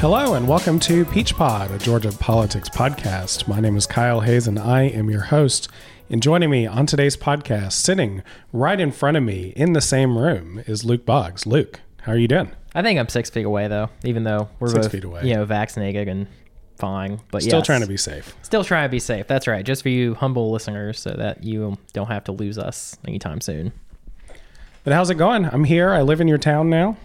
Hello and welcome to Peach Pod, a Georgia politics podcast. My name is Kyle Hayes and I am your host. And joining me on today's podcast, sitting right in front of me in the same room, is Luke Boggs. Luke, how are you doing? I think I'm 6 feet away, though, even though we're both, you know, vaccinated and fine. But still trying to be safe. Still trying to be safe. That's right. Just for you humble listeners so that you don't have to lose us anytime soon. But how's it going? I'm here. I live in your town now.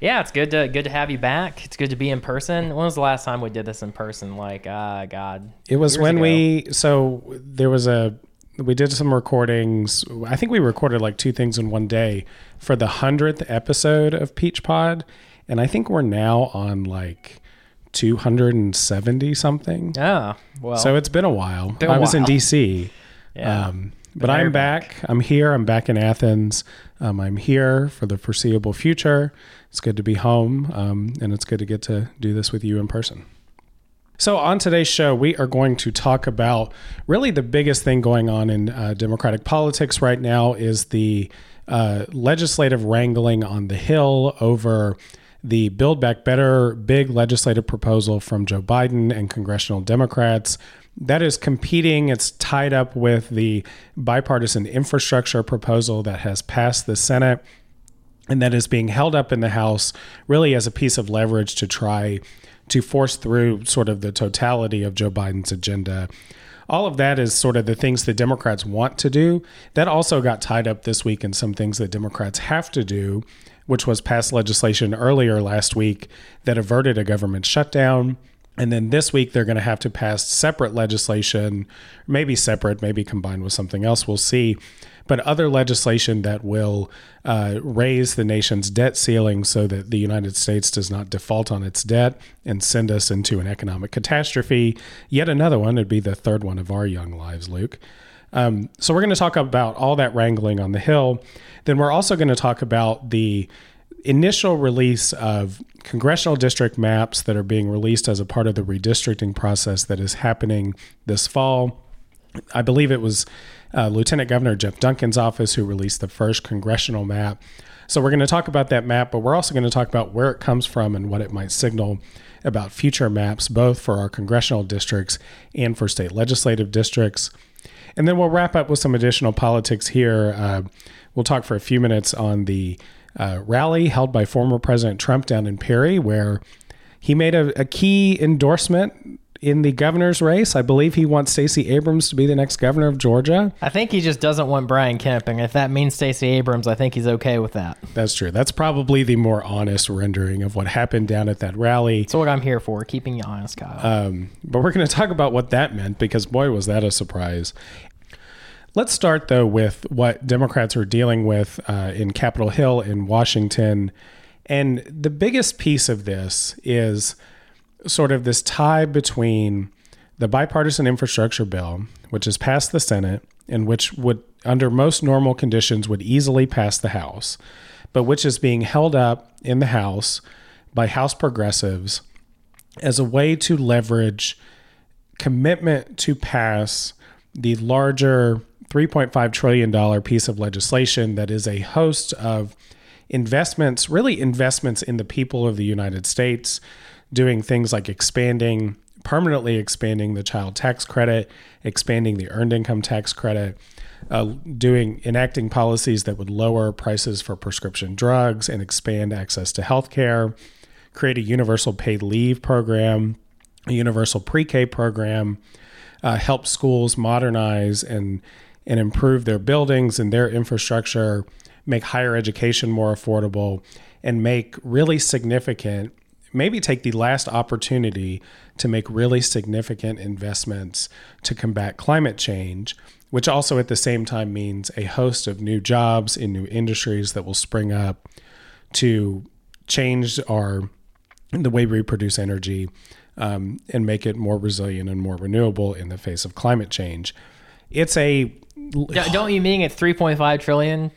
Yeah, it's good to have you back. It's good to be in person. When was the last time we did this in person? Like, God. It was when ago. We did some recordings. I think we recorded like two things in one day for the 100th episode of Peach Pod. And I think we're now on like 270 something. Oh, well. So it's been a while. I was in DC. Yeah. But I'm back. I'm here. I'm back in Athens. I'm here for the foreseeable future. It's good to be home, and it's good to get to do this with you in person. So on today's show, we are going to talk about really the biggest thing going on in Democratic politics right now is the legislative wrangling on the Hill over the Build Back Better big legislative proposal from Joe Biden and congressional Democrats. That is competing. It's tied up with the bipartisan infrastructure proposal that has passed the Senate and that is being held up in the House really as a piece of leverage to try to force through sort of the totality of Joe Biden's agenda. All of that is sort of the things the Democrats want to do. That also got tied up this week in some things that Democrats have to do, which was pass legislation earlier last week that averted a government shutdown. And then this week, they're going to have to pass separate legislation, maybe separate, maybe combined with something else. We'll see. But other legislation that will raise the nation's debt ceiling so that the United States does not default on its debt and send us into an economic catastrophe. Yet another one would be the third one of our young lives, Luke. So we're going to talk about all that wrangling on the Hill. Then we're also going to talk about the initial release of congressional district maps that are being released as a part of the redistricting process that is happening this fall. I believe it was Lieutenant Governor Jeff Duncan's office who released the first congressional map. So we're going to talk about that map, but we're also going to talk about where it comes from and what it might signal about future maps, both for our congressional districts and for state legislative districts. And then we'll wrap up with some additional politics here. We'll talk for a few minutes on the rally held by former President Trump down in Perry, where he made a key endorsement in the governor's race. I believe he wants Stacey Abrams to be the next governor of Georgia. I think he just doesn't want Brian Kemp. And if that means Stacey Abrams, I think he's okay with that. That's true. That's probably the more honest rendering of what happened down at that rally. That's what I'm here for, keeping you honest, Kyle. But we're going to talk about what that meant, because boy, was that a surprise. Let's start, though, with what Democrats are dealing with in Capitol Hill in Washington. And the biggest piece of this is sort of this tie between the bipartisan infrastructure bill, which has passed the Senate and which would, under most normal conditions, would easily pass the House, but which is being held up in the House by House progressives as a way to leverage commitment to pass the larger $3.5 trillion piece of legislation that is a host of investments, really investments in the people of the United States, doing things like permanently expanding the child tax credit, expanding the earned income tax credit, enacting policies that would lower prices for prescription drugs and expand access to healthcare, create a universal paid leave program, a universal pre-K program, help schools modernize and improve their buildings and their infrastructure, make higher education more affordable, and make really significant, maybe take the last opportunity to make really significant investments to combat climate change, which also at the same time means a host of new jobs in new industries that will spring up to change the way we produce energy and make it more resilient and more renewable in the face of climate change. It's a... Don't you mean it's $3.5 trillion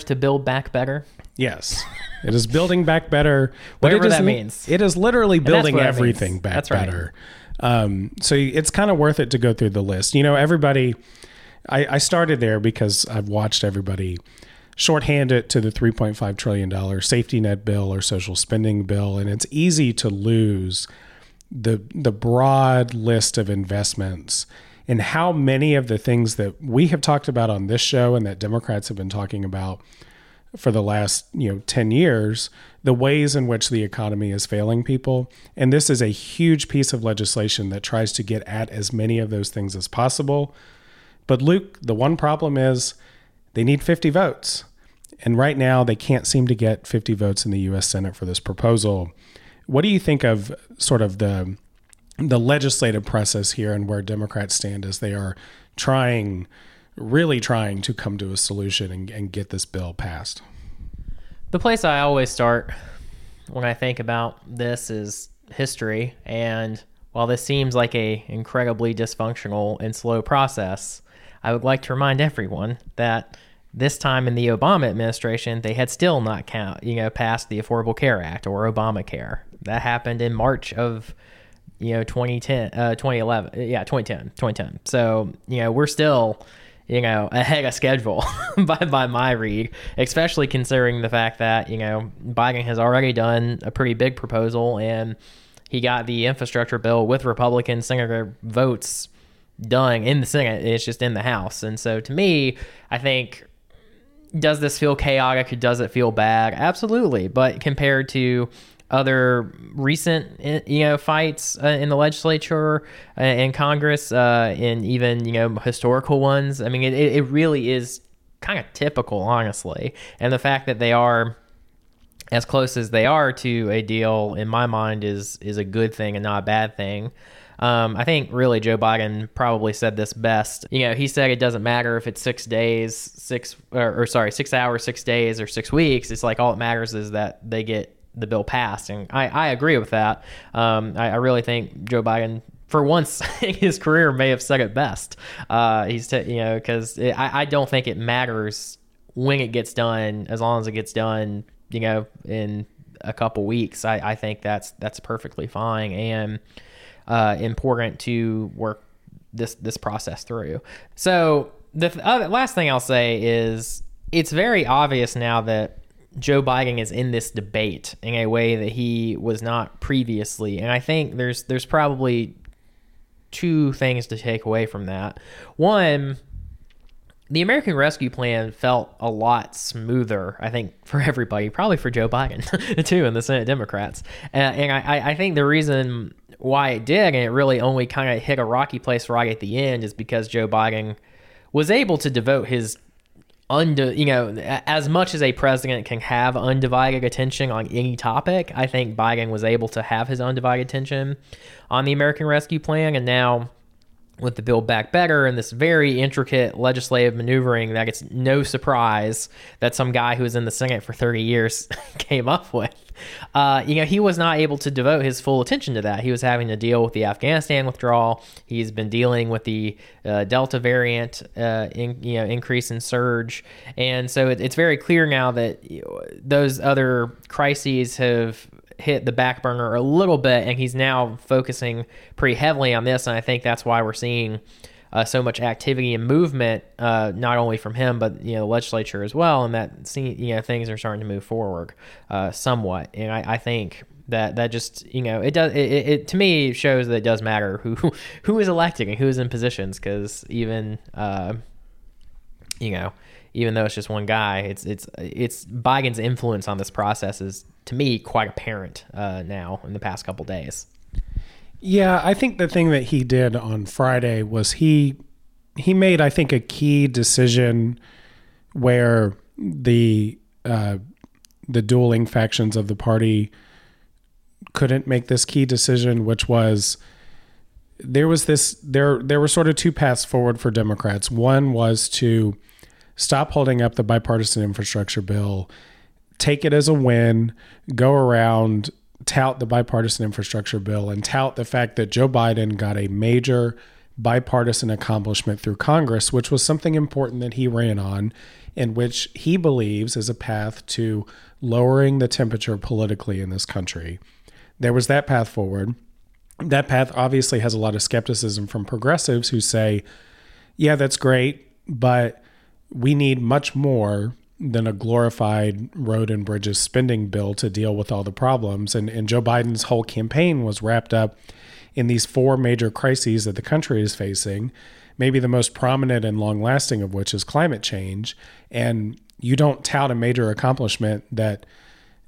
to build back better? Yes. It is building back better. Whatever that means. It is literally building everything back better. So it's kind of worth it to go through the list. You know, everybody, I started there because I've watched everybody shorthand it to the $3.5 trillion safety net bill or social spending bill. And it's easy to lose the broad list of investments and how many of the things that we have talked about on this show and that Democrats have been talking about for the last, 10 years, the ways in which the economy is failing people. And this is a huge piece of legislation that tries to get at as many of those things as possible. But Luke, the one problem is they need 50 votes. And right now they can't seem to get 50 votes in the U.S. Senate for this proposal. What do you think of sort of the legislative process here and where Democrats stand as they are really trying to come to a solution and get this bill passed? The place I always start when I think about this is history. And while this seems like an incredibly dysfunctional and slow process, I would like to remind everyone that this time in the Obama administration, they had still not passed the Affordable Care Act or Obamacare. That happened in March of 2010. So, we're still ahead of schedule by my read, especially considering the fact that, Biden has already done a pretty big proposal and he got the infrastructure bill with Republican senator votes done in the Senate. It's just in the House. And so to me, I think, does this feel chaotic? Does it feel bad? Absolutely. But compared to other recent, fights in the legislature and Congress, and even, historical ones. I mean, it really is kind of typical, honestly. And the fact that they are as close as they are to a deal, in my mind, is a good thing and not a bad thing. I think really Joe Biden probably said this best. He said it doesn't matter if it's 6 hours, 6 days, or 6 weeks. It's like all it matters is that they get the bill passed. And I agree with that. I really think Joe Biden, for once in his career, may have said it best. Because I don't think it matters when it gets done, as long as it gets done, in a couple weeks. I think that's perfectly fine and important to work this process through. So the last thing I'll say is it's very obvious now that Joe Biden is in this debate in a way that he was not previously. And I think there's probably two things to take away from that. One, the American Rescue Plan felt a lot smoother, I think, for everybody, probably for Joe Biden, too, and the Senate Democrats. And I think the reason why it did, and it really only kind of hit a rocky place right at the end, is because Joe Biden was able to devote his as much as a president can have undivided attention on any topic, I think Biden was able to have his undivided attention on the American Rescue Plan. And now with the Build Back Better and this very intricate legislative maneuvering that it's no surprise that some guy who was in the Senate for 30 years came up with, he was not able to devote his full attention to that. He was having to deal with the Afghanistan withdrawal. He's been dealing with the Delta variant increase in surge. And so it's very clear now that those other crises have hit the back burner a little bit, and he's now focusing pretty heavily on this. And I think that's why we're seeing so much activity and movement, not only from him, but the legislature as well, and that things are starting to move forward somewhat. And I think that just it does it to me shows that it does matter who is elected and who is in positions, because even even though it's just one guy, it's Biden's influence on this process is, to me, quite apparent now in the past couple days. Yeah, I think the thing that he did on Friday was he made, I think, a key decision where the dueling factions of the party couldn't make this key decision, which was there were sort of two paths forward for Democrats. One was to stop holding up the bipartisan infrastructure bill, take it as a win, go around, tout the bipartisan infrastructure bill, and tout the fact that Joe Biden got a major bipartisan accomplishment through Congress, which was something important that he ran on and which he believes is a path to lowering the temperature politically in this country. There was that path forward. that path obviously has a lot of skepticism from progressives who say, yeah, that's great, but we need much more than a glorified road and bridges spending bill to deal with all the problems. And Joe Biden's whole campaign was wrapped up in these four major crises that the country is facing, maybe the most prominent and long-lasting of which is climate change. And you don't tout a major accomplishment that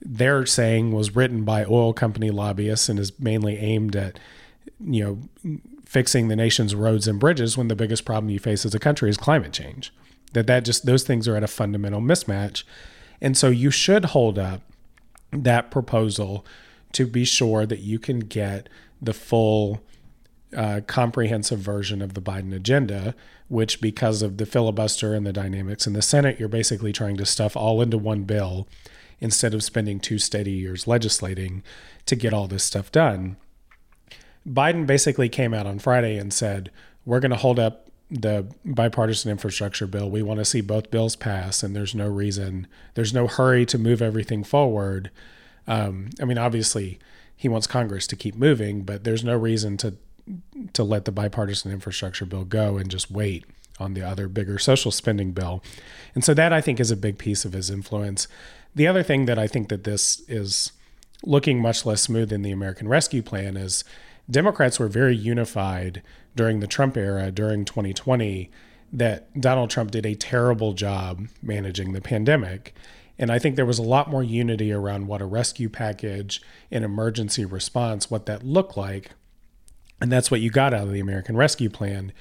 they're saying was written by oil company lobbyists and is mainly aimed at, you know, fixing the nation's roads and bridges when the biggest problem you face as a country is climate change. That just, those things are at a fundamental mismatch. And so you should hold up that proposal to be sure that you can get the full comprehensive version of the Biden agenda, which because of the filibuster and the dynamics in the Senate, you're basically trying to stuff all into one bill instead of spending two steady years legislating to get all this stuff done. Biden basically came out on Friday and said, we're going to hold up the bipartisan infrastructure bill. We want to see both bills pass, and there's no reason, there's no hurry to move everything forward. I mean, obviously he wants Congress to keep moving, but there's no reason to let the bipartisan infrastructure bill go and just wait on the other bigger social spending bill. And so that I think is a big piece of his influence. The other thing that I think that this is looking much less smooth in the American Rescue Plan is Democrats were very unified during the Trump era, during 2020, that Donald Trump did a terrible job managing the pandemic. And I think there was a lot more unity around what a rescue package, an emergency response, what that looked like. And that's what you got out of the American Rescue Plan.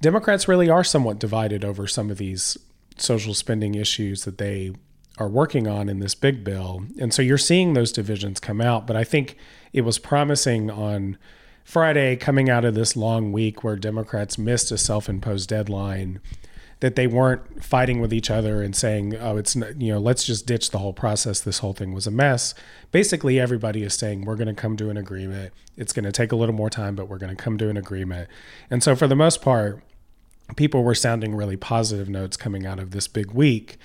Democrats really are somewhat divided over some of these social spending issues that they are working on in this big bill. And so you're seeing those divisions come out. But I think it was promising on Friday, coming out of this long week where Democrats missed a self-imposed deadline, that they weren't fighting with each other and saying, oh, it's not, you know, let's just ditch the whole process. This whole thing was a mess. Basically, everybody is saying, we're going to come to an agreement. It's going to take a little more time, but we're going to come to an agreement. And so for the most part, people were sounding really positive notes coming out of this big week.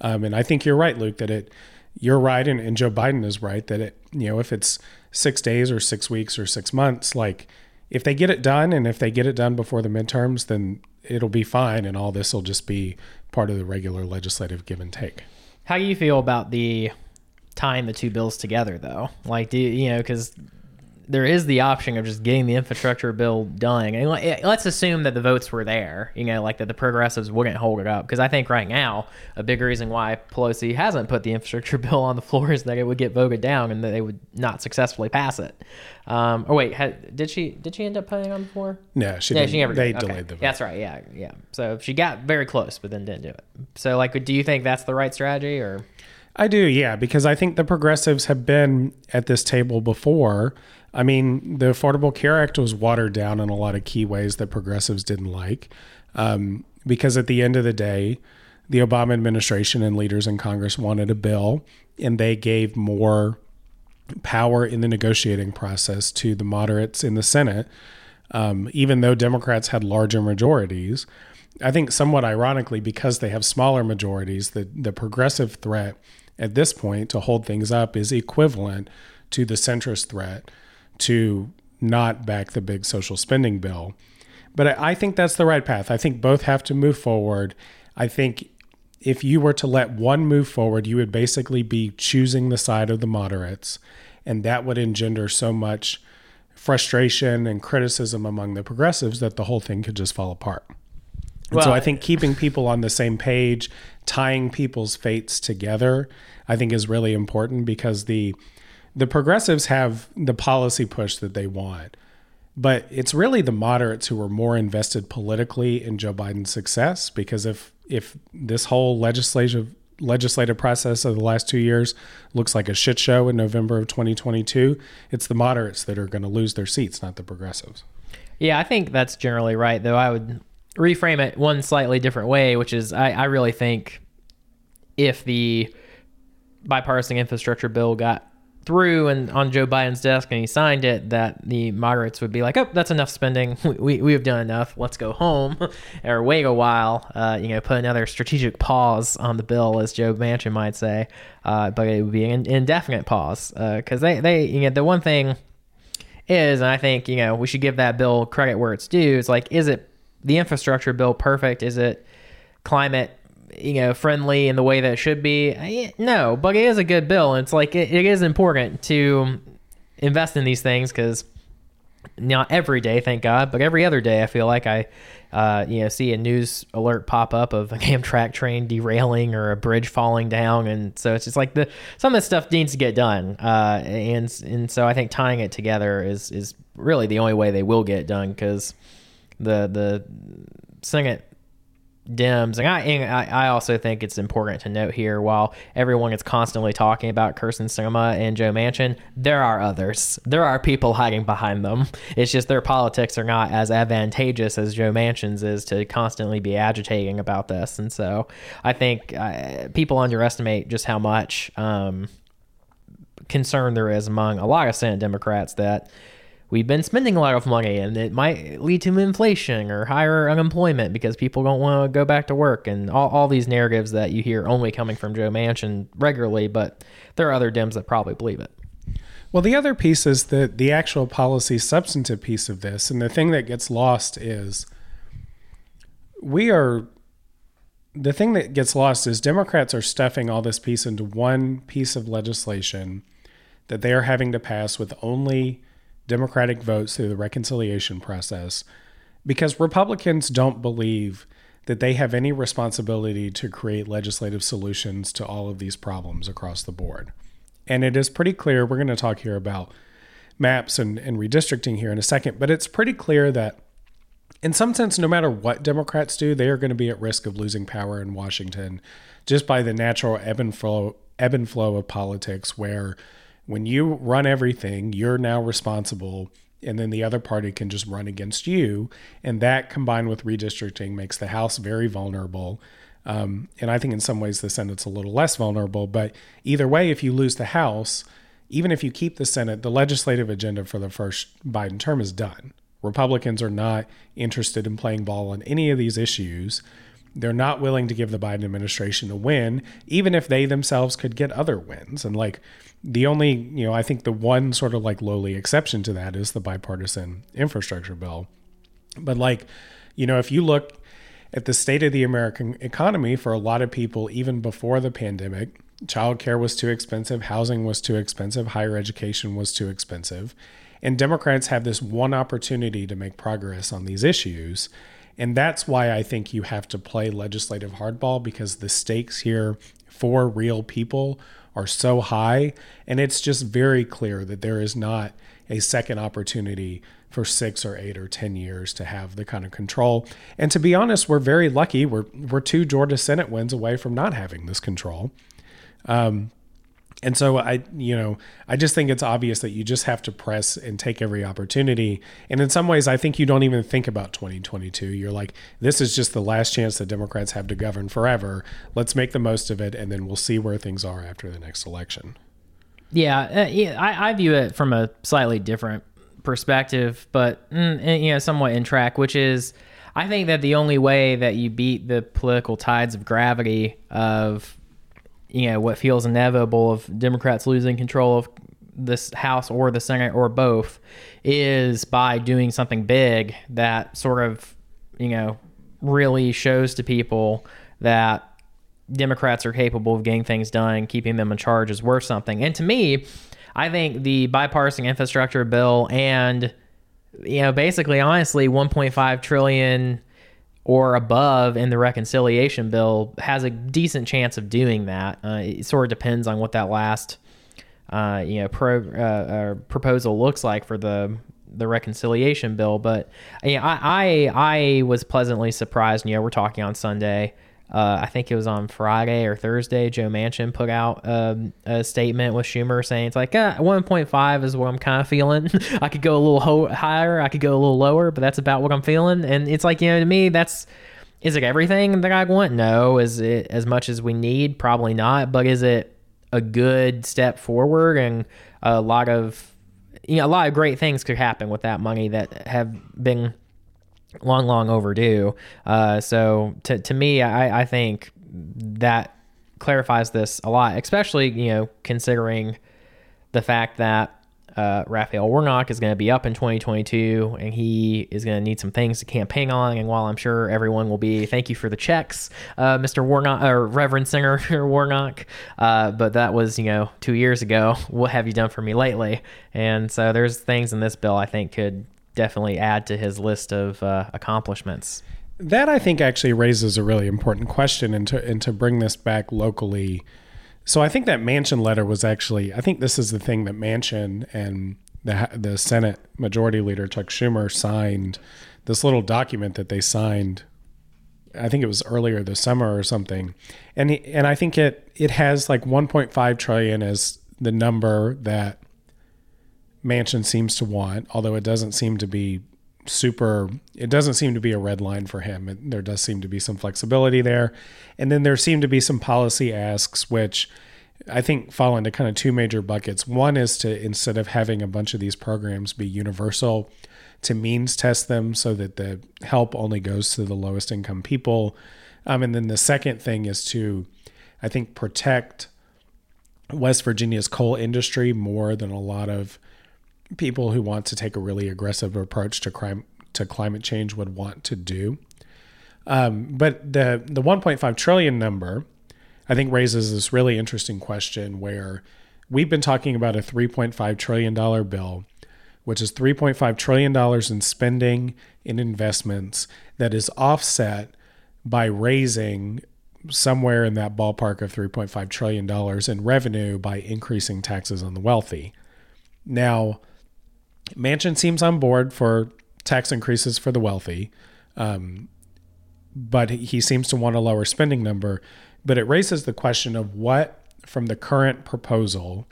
And I think you're right, Luke, that it, you're right. And Joe Biden is right that it, you know, if it's 6 days or 6 weeks or 6 months, like if they get it done and if they get it done before the midterms, then it'll be fine. And all this will just be part of the regular legislative give and take. How do you feel about the tying the two bills together though? Like, do you know, cause there is the option of just getting the infrastructure bill done. And let's assume that the votes were there, you know, like that the progressives wouldn't hold it up. Because I think right now, a big reason why Pelosi hasn't put the infrastructure bill on the floor is that it would get voted down and that they would not successfully pass it. Did she end up putting it on the floor? No, she didn't. She never did. They delayed the vote. That's right, yeah. So she got very close, but then didn't do it. So, like, do you think that's the right strategy or...? I do, yeah, because I think the progressives have been at this table before. I mean, the Affordable Care Act was watered down in a lot of key ways that progressives didn't like, because at the end of the day, the Obama administration and leaders in Congress wanted a bill, and they gave more power in the negotiating process to the moderates in the Senate, even though Democrats had larger majorities. I think somewhat ironically, because they have smaller majorities, the progressive threat at this point to hold things up is equivalent to the centrist threat to not back the big social spending bill. But I think that's the right path. I think both have to move forward. I think if you were to let one move forward, you would basically be choosing the side of the moderates, and that would engender so much frustration and criticism among the progressives that the whole thing could just fall apart. Well, so I think keeping people on the same page, tying people's fates together, I think is really important because the progressives have the policy push that they want, but it's really the moderates who are more invested politically in Joe Biden's success, because if this whole legislative process of the last 2 years looks like a shit show in November of 2022, it's the moderates that are going to lose their seats, not the progressives. Yeah, I think that's generally right, though I would reframe it one slightly different way, which is I really think if the bipartisan infrastructure bill got through and on Joe Biden's desk and he signed it, that the moderates would be like, oh, that's enough spending. We have done enough. Let's go home or wait a while, put another strategic pause on the bill, as Joe Manchin might say, but it would be an indefinite pause because the one thing is, and I think, you know, we should give that bill credit where it's due. It's like, is it the infrastructure bill perfect? Is it climate, you know, friendly in the way that it should be? No, but it is a good bill. And it's like, it is important to invest in these things, because not every day, thank God, but every other day, I feel like I, you know, see a news alert pop up of an Amtrak train derailing or a bridge falling down. And so it's just like some of this stuff needs to get done. And so I think tying it together is really the only way they will get it done, because the Senate Dems, and I also think it's important to note here, while everyone is constantly talking about Kyrsten Sinema and Joe Manchin, there are others. There are people hiding behind them. It's just their politics are not as advantageous as Joe Manchin's is to constantly be agitating about this. And so I think people underestimate just how much concern there is among a lot of Senate Democrats that we've been spending a lot of money, and it might lead to inflation or higher unemployment because people don't want to go back to work, and all these narratives that you hear only coming from Joe Manchin regularly, but there are other Dems that probably believe it. Well, the other piece is the actual policy substantive piece of this, and the thing that gets lost is Democrats are stuffing all this piece into one piece of legislation that they are having to pass with only Democratic votes through the reconciliation process, because Republicans don't believe that they have any responsibility to create legislative solutions to all of these problems across the board. And it is pretty clear, we're going to talk here about maps and redistricting here in a second, but it's pretty clear that in some sense, no matter what Democrats do, they are going to be at risk of losing power in Washington just by the natural ebb and flow of politics, where when you run everything, you're now responsible, and then the other party can just run against you. And that, combined with redistricting, makes the House very vulnerable. And I think in some ways the Senate's a little less vulnerable. But either way, if you lose the House, even if you keep the Senate, the legislative agenda for the first Biden term is done. Republicans are not interested in playing ball on any of these issues. They're not willing to give the Biden administration a win, even if they themselves could get other wins. And like the only, you know, I think the one sort of like lowly exception to that is the bipartisan infrastructure bill. But like, you know, if you look at the state of the American economy for a lot of people, even before the pandemic, childcare was too expensive, housing was too expensive, higher education was too expensive. And Democrats have this one opportunity to make progress on these issues. And that's why I think you have to play legislative hardball, because the stakes here for real people are so high. And it's just very clear that there is not a second opportunity for 6 or 8 or 10 years to have the kind of control. And to be honest, we're very lucky. We're 2 Georgia Senate wins away from not having this control. And so I just think it's obvious that you just have to press and take every opportunity. And in some ways, I think you don't even think about 2022. You're like, this is just the last chance that Democrats have to govern forever. Let's make the most of it, and then we'll see where things are after the next election. Yeah, I view it from a slightly different perspective, but somewhat in track, which is, I think that the only way that you beat the political tides of gravity of, you know, what feels inevitable of Democrats losing control of this House or the Senate or both is by doing something big that sort of, you know, really shows to people that Democrats are capable of getting things done, and keeping them in charge is worth something. And to me, I think the bipartisan infrastructure bill and, you know, basically, honestly, $1.5 trillion or above in the reconciliation bill has a decent chance of doing that. It sort of depends on what that last proposal looks like for the reconciliation bill. But I was pleasantly surprised. You know, we're talking on Sunday. I think it was on Friday or Thursday, Joe Manchin put out a statement with Schumer saying, it's like, 1.5 is what I'm kind of feeling. I could go a little higher, I could go a little lower, but that's about what I'm feeling. And it's like, you know, to me, is it everything that I want? No. Is it as much as we need? Probably not. But is it a good step forward? And a lot of great things could happen with that money that have been long overdue. So to me, I think that clarifies this a lot, especially, you know, considering the fact that Raphael Warnock is going to be up in 2022, and he is going to need some things to campaign on. And while I'm sure everyone will be, thank you for the checks, Mr. Warnock, or Reverend Singer Warnock, but that was, 2 years ago. What have you done for me lately? And so there's things in this bill I think could definitely add to his list of accomplishments. That, I think, actually raises a really important question, and to bring this back locally. So I think that Manchin letter was actually, I think this is the thing that Manchin and the Senate Majority Leader Chuck Schumer signed, this little document that they signed, I think it was earlier this summer or something. And I think it has like 1.5 trillion as the number that Manchin seems to want, although it doesn't seem to be it doesn't seem to be a red line for him. There does seem to be some flexibility there. And then there seem to be some policy asks, which I think fall into kind of two major buckets. One is to, instead of having a bunch of these programs be universal, to means test them so that the help only goes to the lowest income people. And then the second thing is to, I think, protect West Virginia's coal industry more than a lot of people who want to take a really aggressive approach to climate change would want to do. But the 1.5 trillion number, I think, raises this really interesting question where we've been talking about a $3.5 trillion bill, which is $3.5 trillion in spending in investments that is offset by raising somewhere in that ballpark of $3.5 trillion in revenue by increasing taxes on the wealthy. Now, Manchin seems on board for tax increases for the wealthy, but he seems to want a lower spending number. But it raises the question of what from the current proposal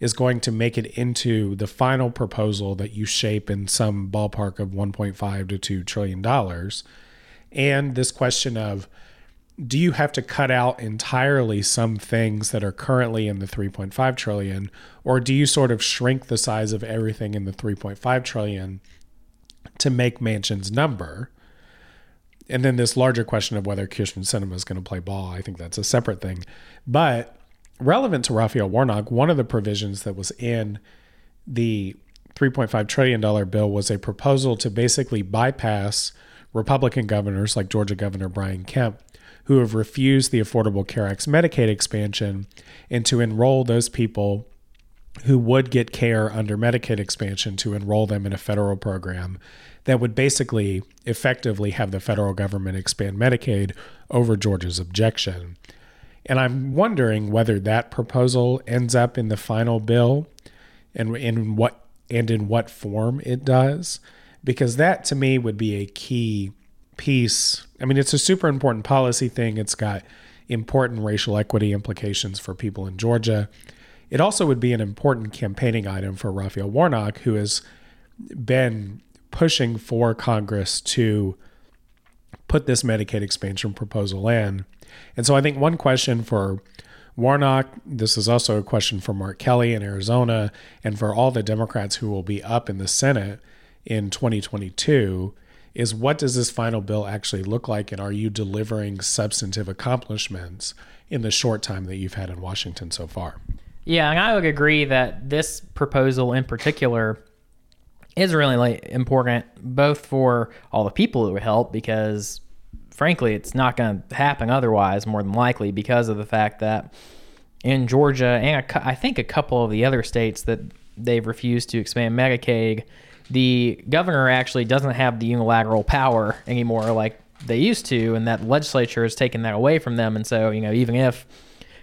is going to make it into the final proposal that you shape in some ballpark of $1.5 to $2 trillion. And this question of, do you have to cut out entirely some things that are currently in the 3.5 trillion, or do you sort of shrink the size of everything in the 3.5 trillion to make Manchin's number? And then this larger question of whether Kyrsten Sinema is going to play ball, I think that's a separate thing. But relevant to Raphael Warnock, one of the provisions that was in the $3.5 trillion bill was a proposal to basically bypass Republican governors like Georgia Governor Brian Kemp, who have refused the Affordable Care Act's Medicaid expansion, and to enroll those people who would get care under Medicaid expansion, to enroll them in a federal program that would basically effectively have the federal government expand Medicaid over Georgia's objection. And I'm wondering whether that proposal ends up in the final bill and in what form it does, because that to me would be a key piece. I mean, it's a super important policy thing. It's got important racial equity implications for people in Georgia. It also would be an important campaigning item for Raphael Warnock, who has been pushing for Congress to put this Medicaid expansion proposal in. And so I think one question for Warnock, this is also a question for Mark Kelly in Arizona, and for all the Democrats who will be up in the Senate in 2022, is what does this final bill actually look like, and are you delivering substantive accomplishments in the short time that you've had in Washington so far? Yeah, and I would agree that this proposal in particular is really important, both for all the people it would help, because frankly, it's not going to happen otherwise, more than likely, because of the fact that in Georgia and I think a couple of the other states that they've refused to expand Medicaid, the governor actually doesn't have the unilateral power anymore like they used to, and that legislature has taken that away from them. And so, even if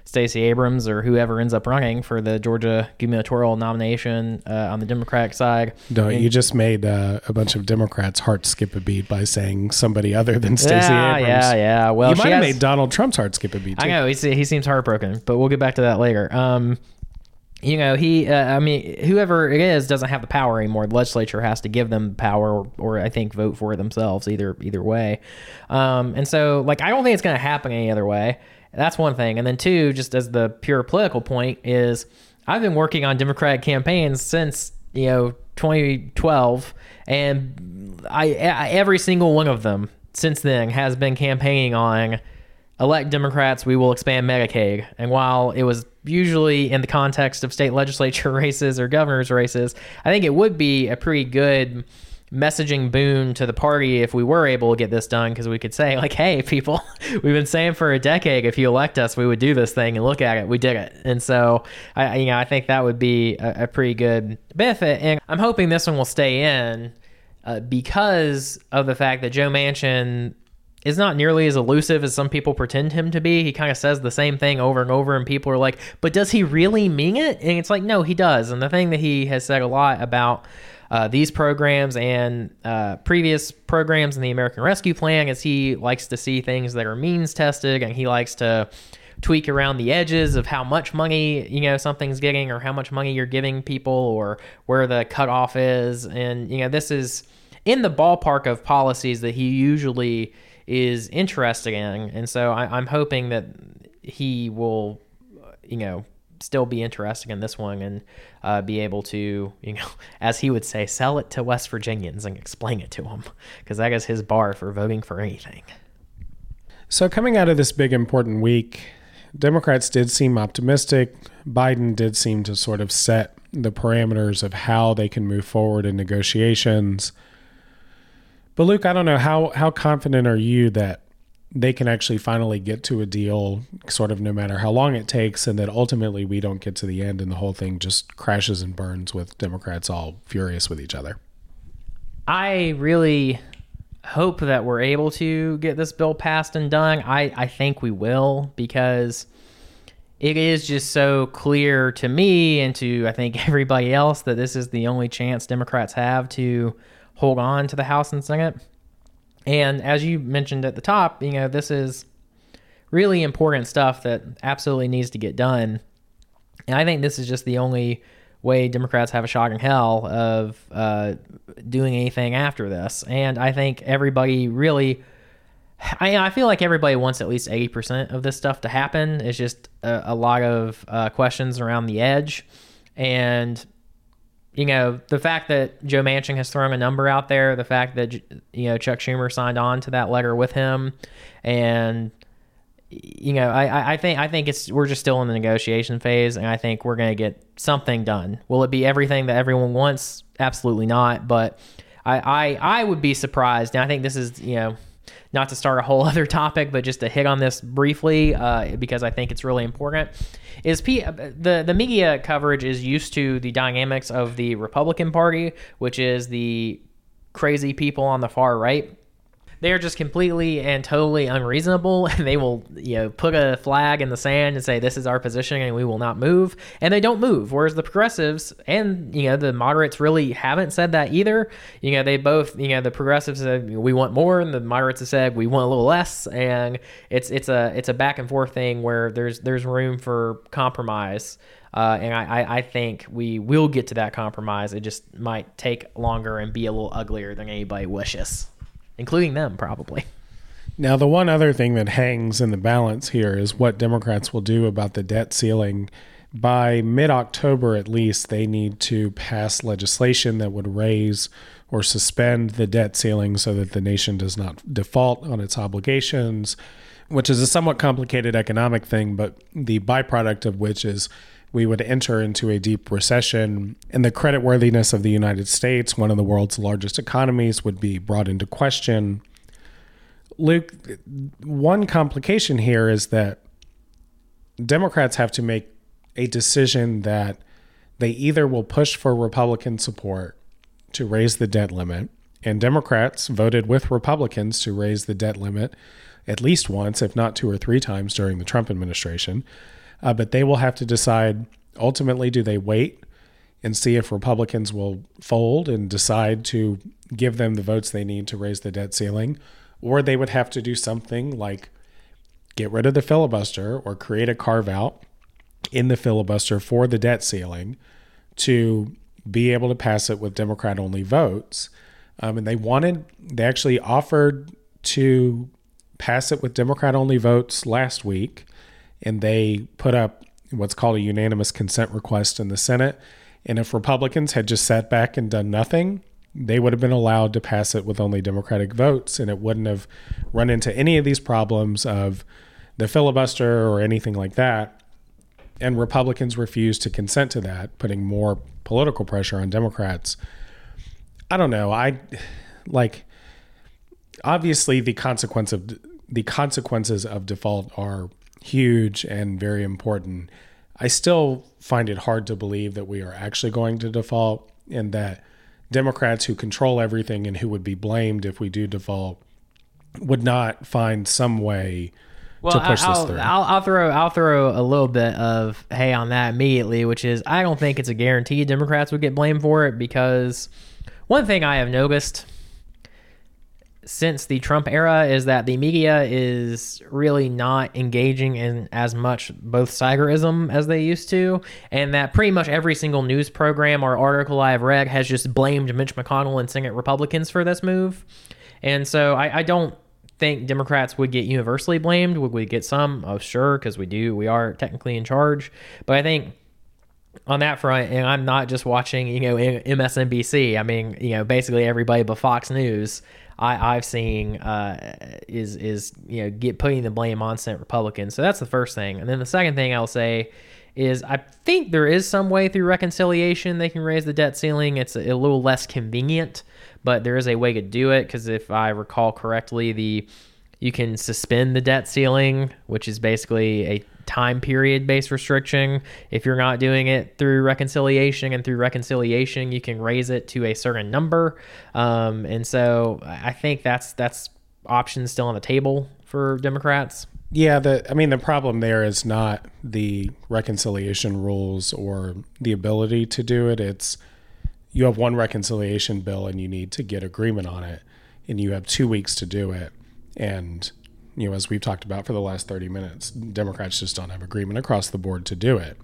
Stacey Abrams or whoever ends up running for the Georgia gubernatorial nomination on the Democratic side. No, you just made a bunch of Democrats' hearts skip a beat by saying somebody other than Stacey Abrams. Yeah. Well, you might have made Donald Trump's heart skip a beat, too. I know, he seems heartbroken, but we'll get back to that later. Whoever it is doesn't have the power anymore. The legislature has to give them power or I think vote for it themselves, either way. And so, I don't think it's going to happen any other way. That's one thing. And then two, just as the pure political point, is I've been working on Democratic campaigns since, 2012. And every single one of them since then has been campaigning on elect Democrats, we will expand Medicaid. And while it was usually in the context of state legislature races or governor's races, I think it would be a pretty good messaging boon to the party if we were able to get this done, because we could say, like, hey, people, we've been saying for a decade, if you elect us, we would do this thing, and look at it, we did it. And so, I think that would be a pretty good benefit. And I'm hoping this one will stay in because of the fact that Joe Manchin is not nearly as elusive as some people pretend him to be. He kind of says the same thing over and over, and people are like, but does he really mean it? And it's like, no, he does. And the thing that he has said a lot about these programs and previous programs in the American Rescue Plan is he likes to see things that are means tested, and he likes to tweak around the edges of how much money, something's getting, or how much money you're giving people, or where the cutoff is. And, this is in the ballpark of policies that he usually is interested in. And so I'm hoping that he will, still be interested in this one, and be able to, as he would say, sell it to West Virginians and explain it to them, because that is his bar for voting for anything. So coming out of this big important week, Democrats did seem optimistic. Biden did seem to sort of set the parameters of how they can move forward in negotiations. But Luke, I don't know, how confident are you that they can actually finally get to a deal, sort of no matter how long it takes, and that ultimately we don't get to the end and the whole thing just crashes and burns with Democrats all furious with each other? I really hope that we're able to get this bill passed and done. I think we will, because it is just so clear to me and to, I think, everybody else that this is the only chance Democrats have to hold on to the House and Senate. And as you mentioned at the top, this is really important stuff that absolutely needs to get done. And I think this is just the only way Democrats have a shot in hell of doing anything after this. And I think everybody really, I feel like everybody wants at least 80% of this stuff to happen. It's just a lot of questions around the edge. And the fact that Joe Manchin has thrown a number out there, the fact that, Chuck Schumer signed on to that letter with him. And, I think we're just still in the negotiation phase, and I think we're going to get something done. Will it be everything that everyone wants? Absolutely not. But I would be surprised. And I think this is, not to start a whole other topic, but just to hit on this briefly, because I think it's really important, is the media coverage is used to the dynamics of the Republican Party, which is the crazy people on the far right. They are just completely and totally unreasonable, and they will, put a flag in the sand and say, this is our position and we will not move. And they don't move. Whereas the progressives and, the moderates really haven't said that either. They both, the progressives said, we want more, and the moderates have said, we want a little less. And it's a back and forth thing where there's room for compromise. And I think we will get to that compromise. It just might take longer and be a little uglier than anybody wishes, including them, probably. Now, the one other thing that hangs in the balance here is what Democrats will do about the debt ceiling. By mid-October, at least, they need to pass legislation that would raise or suspend the debt ceiling so that the nation does not default on its obligations, which is a somewhat complicated economic thing, but the byproduct of which is we would enter into a deep recession, and the creditworthiness of the United States, one of the world's largest economies, would be brought into question. Luke, one complication here is that Democrats have to make a decision that they either will push for Republican support to raise the debt limit, and Democrats voted with Republicans to raise the debt limit at least once, if not two or three times during the Trump administration. But they will have to decide, ultimately, do they wait and see if Republicans will fold and decide to give them the votes they need to raise the debt ceiling? Or they would have to do something like get rid of the filibuster or create a carve-out in the filibuster for the debt ceiling to be able to pass it with Democrat-only votes. And they actually offered to pass it with Democrat-only votes last week. And they put up what's called a unanimous consent request in the Senate. And if Republicans had just sat back and done nothing, they would have been allowed to pass it with only Democratic votes. And it wouldn't have run into any of these problems of the filibuster or anything like that. And Republicans refused to consent to that, putting more political pressure on Democrats. I don't know. Obviously the consequences of default are huge and very important. I still find it hard to believe that we are actually going to default, and that Democrats who control everything and who would be blamed if we do default would not find some way to push this through. I'll throw a little bit of hay on that immediately, which is I don't think it's a guarantee Democrats would get blamed for it, because one thing I have noticed since the Trump era is that the media is really not engaging in as much both siderism as they used to, and that pretty much every single news program or article I've read has just blamed Mitch McConnell and Senate Republicans for this move. And so I don't think Democrats would get universally blamed. Would we get some? Oh, sure, because we are technically in charge. But I think on that front, and I'm not just watching, MSNBC. I mean, basically everybody but Fox News I've seen is get putting the blame on Senate Republicans. So that's the first thing. And then the second thing I'll say is I think there is some way through reconciliation they can raise the debt ceiling. It's a little less convenient, but there is a way to do it, because if I recall correctly, you can suspend the debt ceiling, which is basically a time period based restriction. If you're not doing it through reconciliation, and through reconciliation you can raise it to a certain number, and so I think that's options still on the table for Democrats. The problem there is not the reconciliation rules or the ability to do it. It's you have one reconciliation bill and you need to get agreement on it, and you have 2 weeks to do it, and as we've talked about for the last 30 minutes, Democrats just don't have agreement across the board to do it.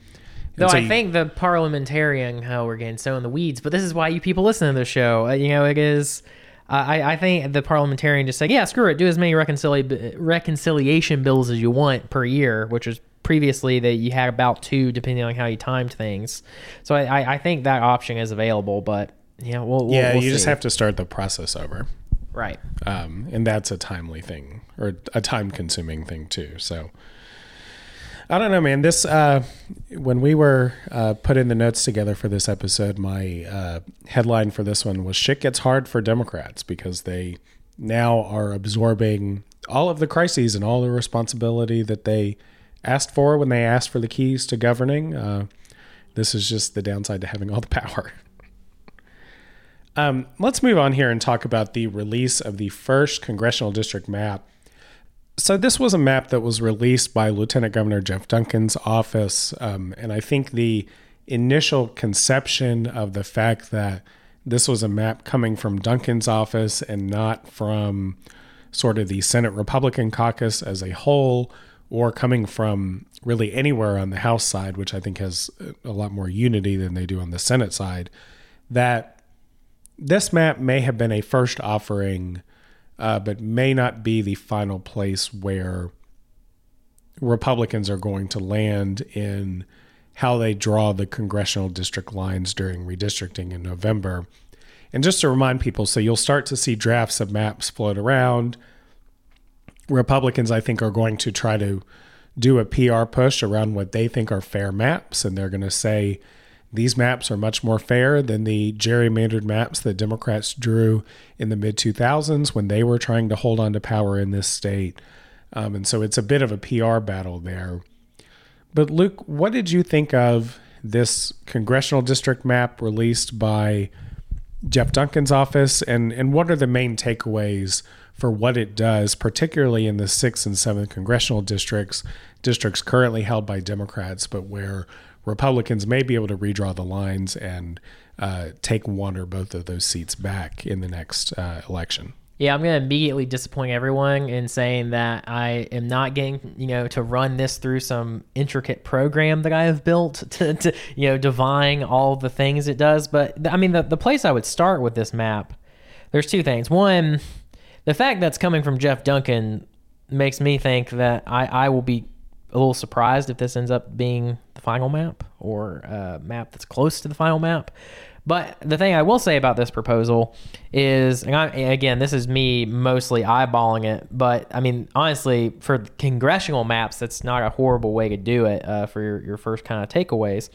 Though I think the parliamentarian, we're getting so in the weeds, but this is why you people listen to the show. It is, I think the parliamentarian just said, yeah, screw it, do as many reconciliation bills as you want per year, which was previously that you had about two, depending on how you timed things. So I think that option is available, but we'll just have to start the process over. Right. And that's a timely thing, or a time-consuming thing too. So I don't know, man. This when we were putting the notes together for this episode, my headline for this one was "Shit Gets Hard for Democrats," because they now are absorbing all of the crises and all the responsibility that they asked for when they asked for the keys to governing. This is just the downside to having all the power. Let's move on here and talk about the release of the first congressional district map. So this was a map that was released by Lieutenant Governor Jeff Duncan's office. And I think the initial conception of the fact that this was a map coming from Duncan's office and not from sort of the Senate Republican caucus as a whole, or coming from really anywhere on the House side, which I think has a lot more unity than they do on the Senate side, that this map may have been a first offering, but may not be the final place where Republicans are going to land in how they draw the congressional district lines during redistricting in November. And just to remind people, so you'll start to see drafts of maps float around. Republicans, I think, are going to try to do a PR push around what they think are fair maps, and they're going to say, these maps are much more fair than the gerrymandered maps that Democrats drew in the mid-2000s when they were trying to hold on to power in this state. And so it's a bit of a PR battle there. But Luke, what did you think of this congressional district map released by Jeff Duncan's office? And what are the main takeaways for what it does, particularly in the 6th and 7th congressional districts currently held by Democrats, but where Republicans may be able to redraw the lines and take one or both of those seats back in the next election? Yeah, I'm going to immediately disappoint everyone in saying that I am not getting, to run this through some intricate program that I have built to divine all the things it does. But I mean, the place I would start with this map, there's two things. One, the fact that's coming from Jeff Duncan makes me think that I will be a little surprised if this ends up being the final map, or a map that's close to the final map. But the thing I will say about this proposal is, and again, this is me mostly eyeballing it, but I mean, honestly, for congressional maps, that's not a horrible way to do it for your first kind of takeaways.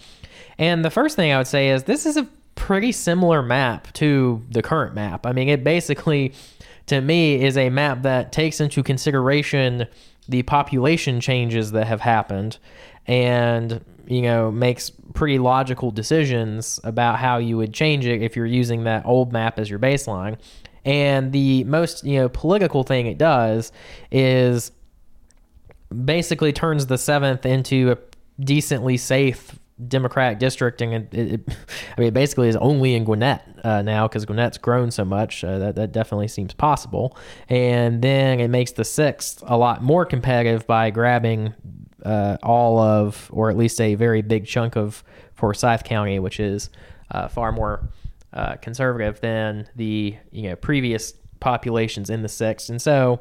And the first thing I would say is this is a pretty similar map to the current map. I mean, it basically, to me, is a map that takes into consideration the population changes that have happened and, you know, makes pretty logical decisions about how you would change it if you're using that old map as your baseline. And the most, you know, political thing it does is basically turns the 7th into a decently safe Democratic district, and it basically is only in Gwinnett now, because Gwinnett's grown so much that definitely seems possible. And then it makes the 6th a lot more competitive by grabbing all of, or at least a very big chunk of, Forsyth County, which is far more conservative than the previous populations in the 6th. And so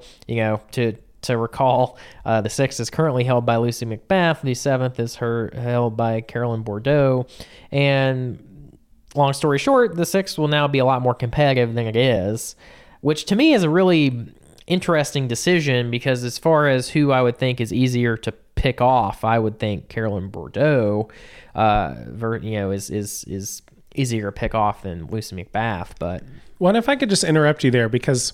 to recall, the 6th is currently held by Lucy McBath. The 7th is held by Carolyn Bourdeaux. And long story short, the 6th will now be a lot more competitive than it is, which to me is a really interesting decision, because as far as who I would think is easier to pick off, I would think Carolyn Bourdeaux, is easier to pick off than Lucy McBath. But well, if I could just interrupt you there, because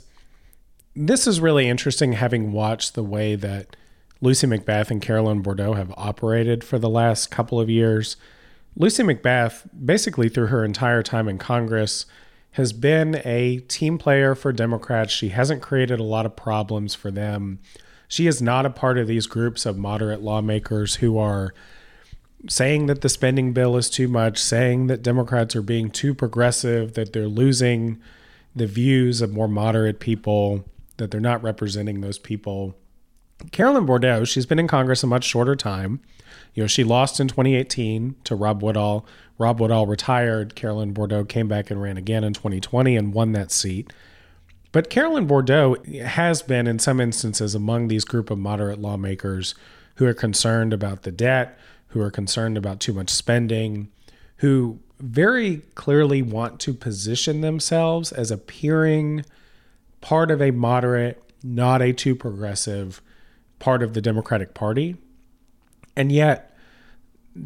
this is really interesting, having watched the way that Lucy McBath and Carolyn Bourdeaux have operated for the last couple of years. Lucy McBath, basically through her entire time in Congress, has been a team player for Democrats. She hasn't created a lot of problems for them. She is not a part of these groups of moderate lawmakers who are saying that the spending bill is too much, saying that Democrats are being too progressive, that they're losing the views of more moderate people, that they're not representing those people. Carolyn Bourdeaux, she's been in Congress a much shorter time. She lost in 2018 to Rob Woodall. Rob Woodall retired. Carolyn Bourdeaux came back and ran again in 2020 and won that seat. But Carolyn Bourdeaux has been, in some instances, among these group of moderate lawmakers who are concerned about the debt, who are concerned about too much spending, who very clearly want to position themselves as appearing part of a moderate, not a too progressive part of the Democratic Party. And yet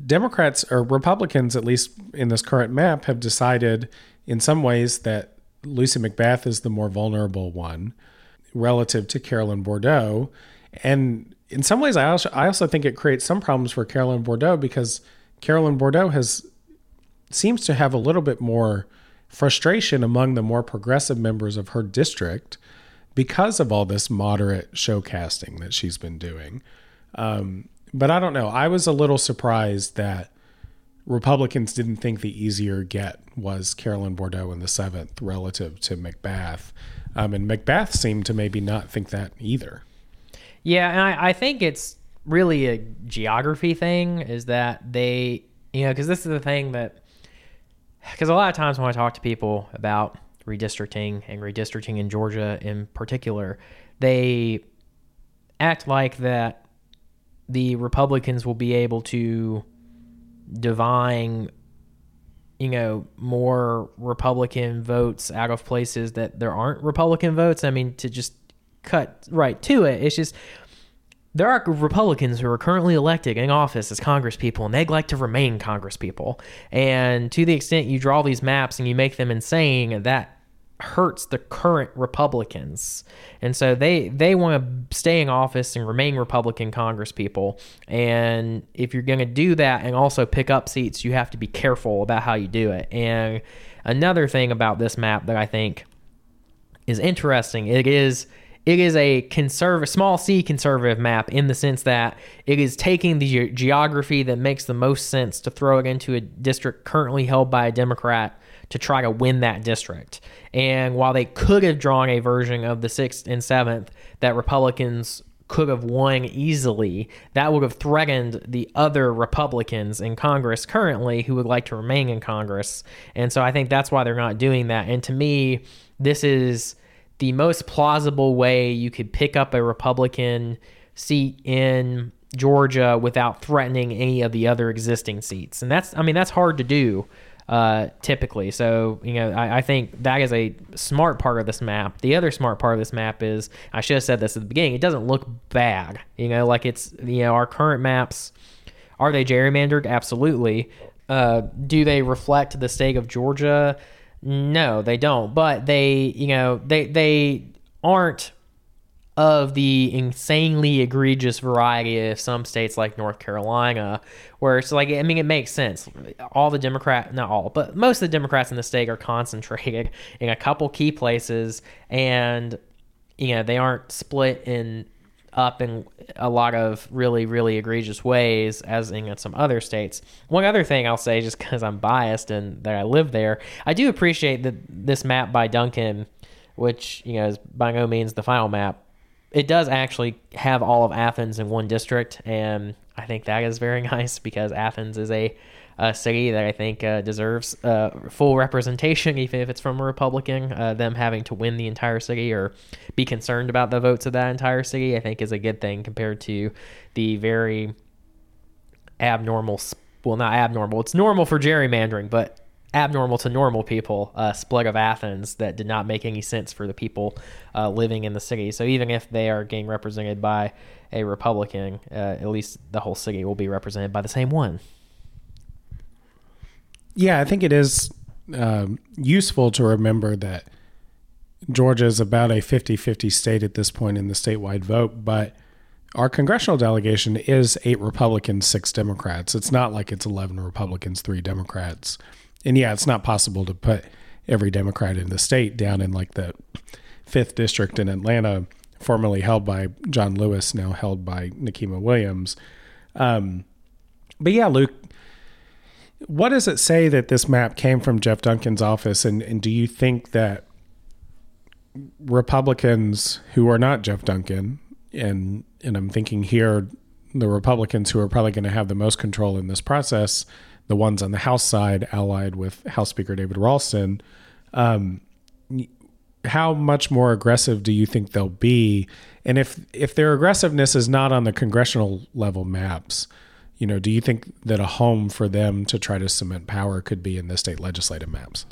Democrats, or Republicans, at least in this current map, have decided in some ways that Lucy McBath is the more vulnerable one relative to Carolyn Bourdeaux. And in some ways, I also think it creates some problems for Carolyn Bourdeaux, because Carolyn Bourdeaux seems to have a little bit more frustration among the more progressive members of her district because of all this moderate showcasting that she's been doing. But I don't know. I was a little surprised that Republicans didn't think the easier get was Carolyn Bourdeaux in the 7th relative to McBath. And McBath seemed to maybe not think that either. Yeah, and I think it's really a geography thing, is that they, because this is the thing that, because a lot of times when I talk to people about redistricting, and redistricting in Georgia in particular, they act like that the Republicans will be able to divine, more Republican votes out of places that there aren't Republican votes. I mean, to just cut right to it, it's just there are Republicans who are currently elected in office as congresspeople, and they'd like to remain congresspeople. And to the extent you draw these maps and you make them insane, that hurts the current Republicans. And so they want to stay in office and remain Republican congresspeople. And if you're going to do that and also pick up seats, you have to be careful about how you do it. And another thing about this map that I think is interesting, it is a conservative, small c conservative map, in the sense that it is taking the geography that makes the most sense to throw it into a district currently held by a Democrat to try to win that district. And while they could have drawn a version of the 6th and 7th that Republicans could have won easily, that would have threatened the other Republicans in Congress currently who would like to remain in Congress. And so I think that's why they're not doing that. And to me, this is the most plausible way you could pick up a Republican seat in Georgia without threatening any of the other existing seats. And that's hard to do typically. So, you know, I think that is a smart part of this map. The other smart part of this map is, I should have said this at the beginning, it doesn't look bad. You know, like it's, you know, our current maps, are they gerrymandered? Absolutely. Do they reflect the state of Georgia? No, they don't. But they, you know, they aren't of the insanely egregious variety of some states like North Carolina, where it's like, I mean, it makes sense. All the Democrats, not all, but most of the Democrats in the state are concentrated in a couple key places, and, you know, they aren't split in up in a lot of really, really egregious ways as in some other states. One other thing I'll say, just because I'm biased and that I live there, I do appreciate that this map by Duncan, which, you know, is by no means the final map, it does actually have all of Athens in one district, and I think that is very nice, because Athens is a city that I think deserves full representation, even if it's from a Republican. Them having to win the entire city or be concerned about the votes of that entire city, I think, is a good thing compared to the very abnormal, well, not abnormal, it's normal for gerrymandering, but abnormal to normal people, split of Athens that did not make any sense for the people living in the city. So even if they are getting represented by a Republican, at least the whole city will be represented by the same one. Yeah, I think it is useful to remember that Georgia is about a 50-50 state at this point in the statewide vote, but our congressional delegation is 8 Republicans, 6 Democrats. It's not like it's 11 Republicans, 3 Democrats. And yeah, it's not possible to put every Democrat in the state down in like the 5th district in Atlanta, formerly held by John Lewis, now held by Nikema Williams. But yeah, Luke, what does it say that this map came from Jeff Duncan's office? And do you think that Republicans who are not Jeff Duncan, and I'm thinking here, the Republicans who are probably going to have the most control in this process, the ones on the House side allied with House Speaker David Ralston, how much more aggressive do you think they'll be? And if their aggressiveness is not on the congressional level maps, you know, do you think that a home for them to try to cement power could be in the state legislative maps?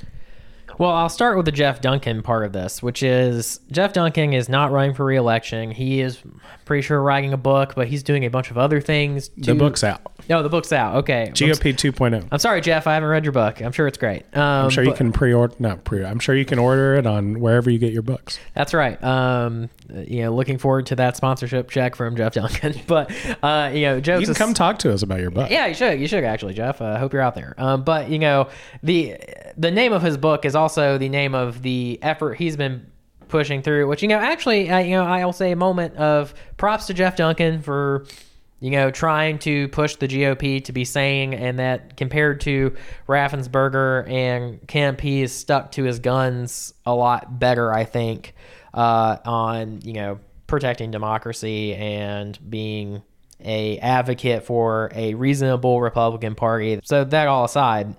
Well, I'll start with the Jeff Duncan part of this, which is Jeff Duncan is not running for re-election. He is, I'm pretty sure, writing a book, but he's doing a bunch of other things. The book's out. No, the book's out. Okay. GOP 2.0. I'm sorry, Jeff. I haven't read your book. I'm sure it's great. I'm sure you can I'm sure you can order it on wherever you get your books. That's right. You know, looking forward to that sponsorship check from Jeff Duncan. But, you know, jokes. You can come talk to us about your book. Yeah, you should. You should actually, Jeff. I hope you're out there. But, you know, the name of his book is also the name of the effort he's been pushing through, which, you know, actually, I'll say a moment of props to Jeff Duncan for, you know, trying to push the GOP to be sane, and that compared to Raffensperger and Kemp, he is stuck to his guns a lot better, I think, on, you know, protecting democracy and being a advocate for a reasonable Republican Party. So that all aside,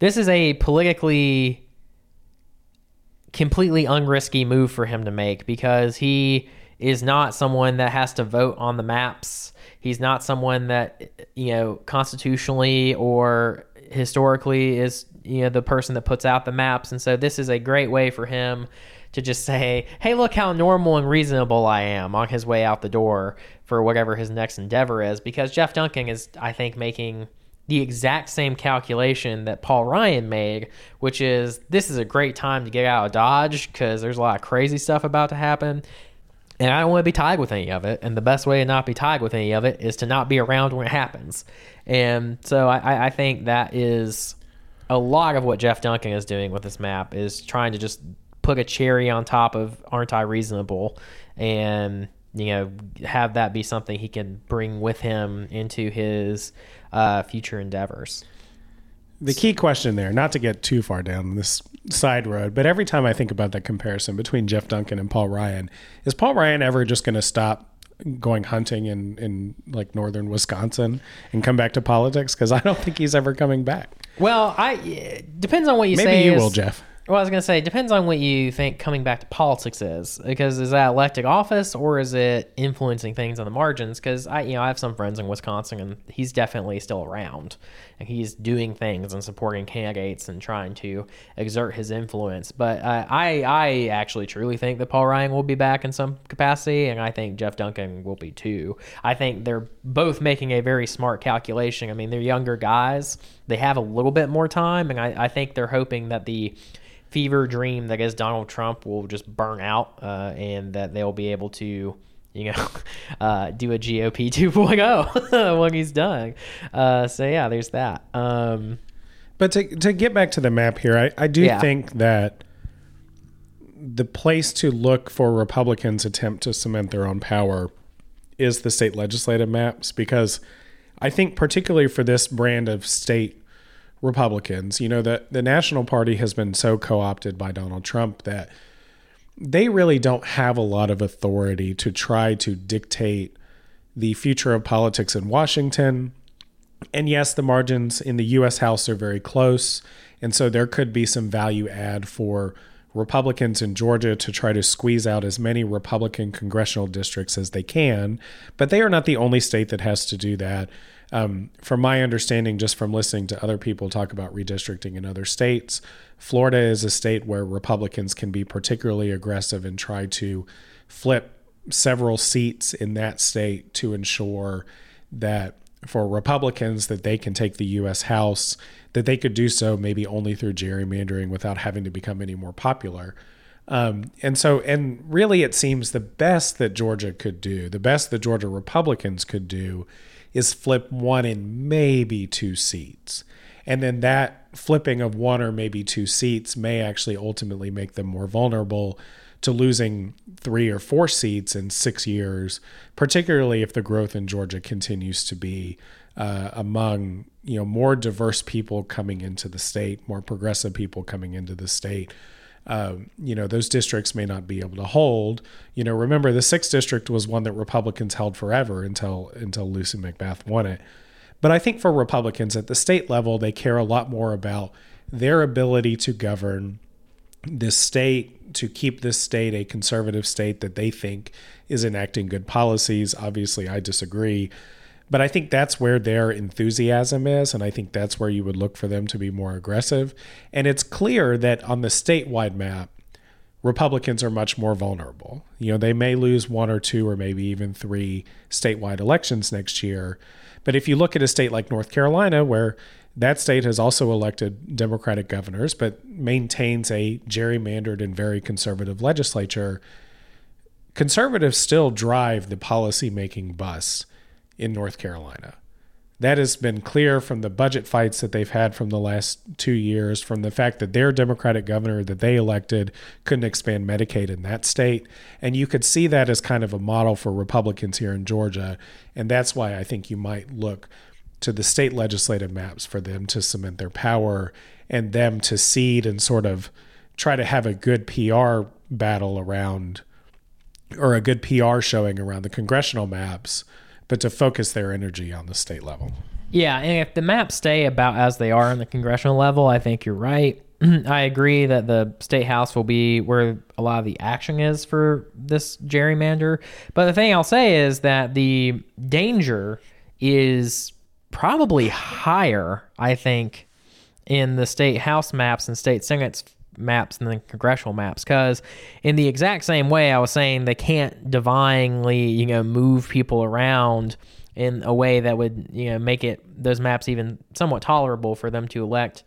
this is a politically completely unrisky move for him to make, because he is not someone that has to vote on the maps. He's not someone that, you know, constitutionally or historically is, you know, the person that puts out the maps. And so this is a great way for him to just say, hey, look how normal and reasonable I am, on his way out the door for whatever his next endeavor is, because Jeff Duncan is, I think, making the exact same calculation that Paul Ryan made, which is, this is a great time to get out of Dodge because there's a lot of crazy stuff about to happen, and I don't want to be tied with any of it. And the best way to not be tied with any of it is to not be around when it happens. And so I think that is a lot of what Jeff Duncan is doing with this map, is trying to just put a cherry on top of aren't I reasonable, and, you know, have that be something he can bring with him into his future endeavors. The key question there, not to get too far down this side road, but every time I think about that comparison between Jeff Duncan and Paul Ryan, is Paul Ryan ever just going to stop going hunting in like northern Wisconsin and come back to politics? Because I don't think he's ever coming back. Well, depends on what you say. Maybe you will, Jeff. Well, I was going to say, it depends on what you think coming back to politics is, because is that elected office or is it influencing things on the margins? Because I have some friends in Wisconsin, and he's definitely still around, and he's doing things and supporting candidates and trying to exert his influence. But I actually truly think that Paul Ryan will be back in some capacity, and I think Jeff Duncan will be too. I think they're both making a very smart calculation. I mean, they're younger guys. They have a little bit more time, and I think they're hoping that the fever dream that is Donald Trump will just burn out, and that they'll be able to, do a GOP 2.0 when he's done. So yeah, there's that. But to get back to the map here, I do think that the place to look for Republicans' attempt to cement their own power is the state legislative maps, because I think particularly for this brand of state Republicans, the National Party has been so co-opted by Donald Trump that they really don't have a lot of authority to try to dictate the future of politics in Washington. And yes, the margins in the U.S. House are very close, and so there could be some value add for Republicans in Georgia to try to squeeze out as many Republican congressional districts as they can, but they are not the only state that has to do that. From my understanding, just from listening to other people talk about redistricting in other states, Florida is a state where Republicans can be particularly aggressive and try to flip several seats in that state to ensure that for Republicans that they can take the U.S. House, that they could do so maybe only through gerrymandering without having to become any more popular. And really it seems the best that Georgia could do, the best that Georgia Republicans could do, is flip one and maybe two seats. And then that flipping of one or maybe two seats may actually ultimately make them more vulnerable to losing 3 or 4 seats in 6 years, particularly if the growth in Georgia continues to be among more diverse people coming into the state, more progressive people coming into the state. Those districts may not be able to hold. Remember the 6th district was one that Republicans held forever until Lucy McBath won it. But I think for Republicans at the state level, they care a lot more about their ability to govern this state, to keep this state a conservative state that they think is enacting good policies. Obviously, I disagree. But I think that's where their enthusiasm is, and I think that's where you would look for them to be more aggressive. And it's clear that on the statewide map, Republicans are much more vulnerable. They may lose 1 or 2 or maybe even 3 statewide elections next year. But if you look at a state like North Carolina, where that state has also elected Democratic governors but maintains a gerrymandered and very conservative legislature, conservatives still drive the policymaking bus in North Carolina. That has been clear from the budget fights that they've had from the last 2 years, from the fact that their Democratic governor that they elected couldn't expand Medicaid in that state. And you could see that as kind of a model for Republicans here in Georgia. And that's why I think you might look to the state legislative maps for them to cement their power and them to seed and sort of try to have a good PR battle around, or a good PR showing around the congressional maps, but to focus their energy on the state level. Yeah, and if the maps stay about as they are on the congressional level, I think you're right. I agree that the state house will be where a lot of the action is for this gerrymander. But the thing I'll say is that the danger is probably higher, I think, in the state house maps and state senate's maps and then congressional maps, because in the exact same way I was saying they can't divinely move people around in a way that would make it those maps even somewhat tolerable for them to elect.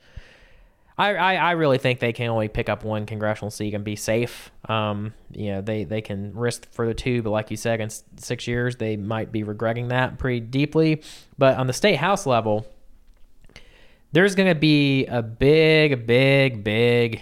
I really think they can only pick up 1 congressional seat and be safe. They can risk further 2, but like you said, in 6 years they might be regretting that pretty deeply. But on the state house level, there's going to be a big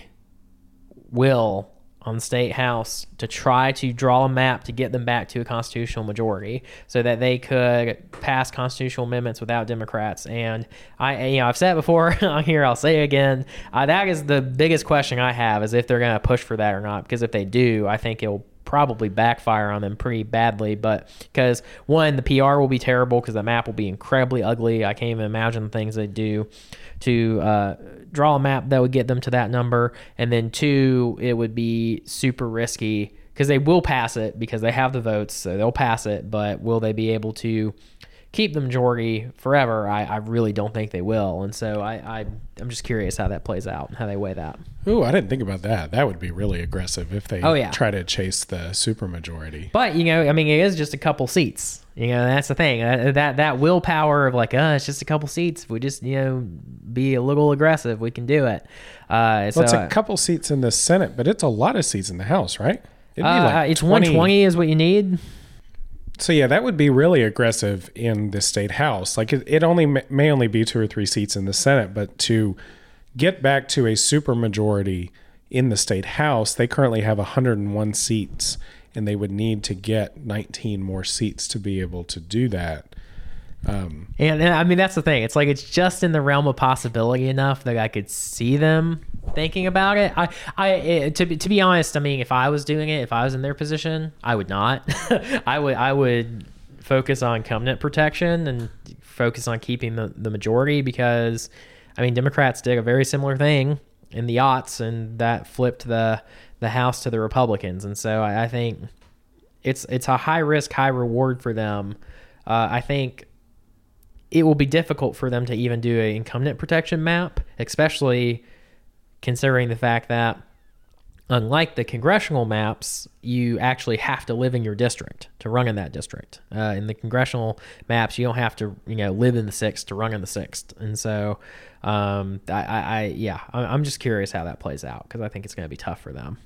will on the state house to try to draw a map to get them back to a constitutional majority so that they could pass constitutional amendments without Democrats. And I've said it before on here, I'll say it again. That is the biggest question I have, is if they're going to push for that or not, because if they do, I think it'll probably backfire on them pretty badly, but because one, the PR will be terrible because the map will be incredibly ugly. I can't even imagine the things they do to draw a map that would get them to that number. And then two, it would be super risky because they will pass it because they have the votes, so they'll pass it, but will they be able to keep the majority forever? I really don't think they will. And so I'm just curious how that plays out and how they weigh that. Ooh, I didn't think about that. That would be really aggressive if they try to chase the supermajority. But, you know, I mean, it is just a couple seats. You know, that's the thing. That willpower of like, it's just a couple seats. If we just, you know, be a little aggressive, we can do it. So it's a couple seats in the Senate, but it's a lot of seats in the House, right? It'd be it's 120 is what you need. So yeah, that would be really aggressive in the state house. Like it only may only be 2 or 3 seats in the Senate, but to get back to a supermajority in the state house, they currently have 101 seats, and they would need to get 19 more seats to be able to do that. And I mean, that's the thing. It's like it's just in the realm of possibility enough that I could see them thinking about it. To be honest, I mean, if I was doing it, if I was in their position, I would not. I would focus on covenant protection and focus on keeping the majority, because I mean, Democrats did a very similar thing in the aughts, and that flipped the House to the Republicans. And so I think it's a high risk, high reward for them. I think it will be difficult for them to even do an incumbent protection map, especially considering the fact that, unlike the congressional maps, you actually have to live in your district to run in that district. In the congressional maps, you don't have to, you know, live in the 6th to run in the 6th. And so, I'm just curious how that plays out, because I think it's going to be tough for them.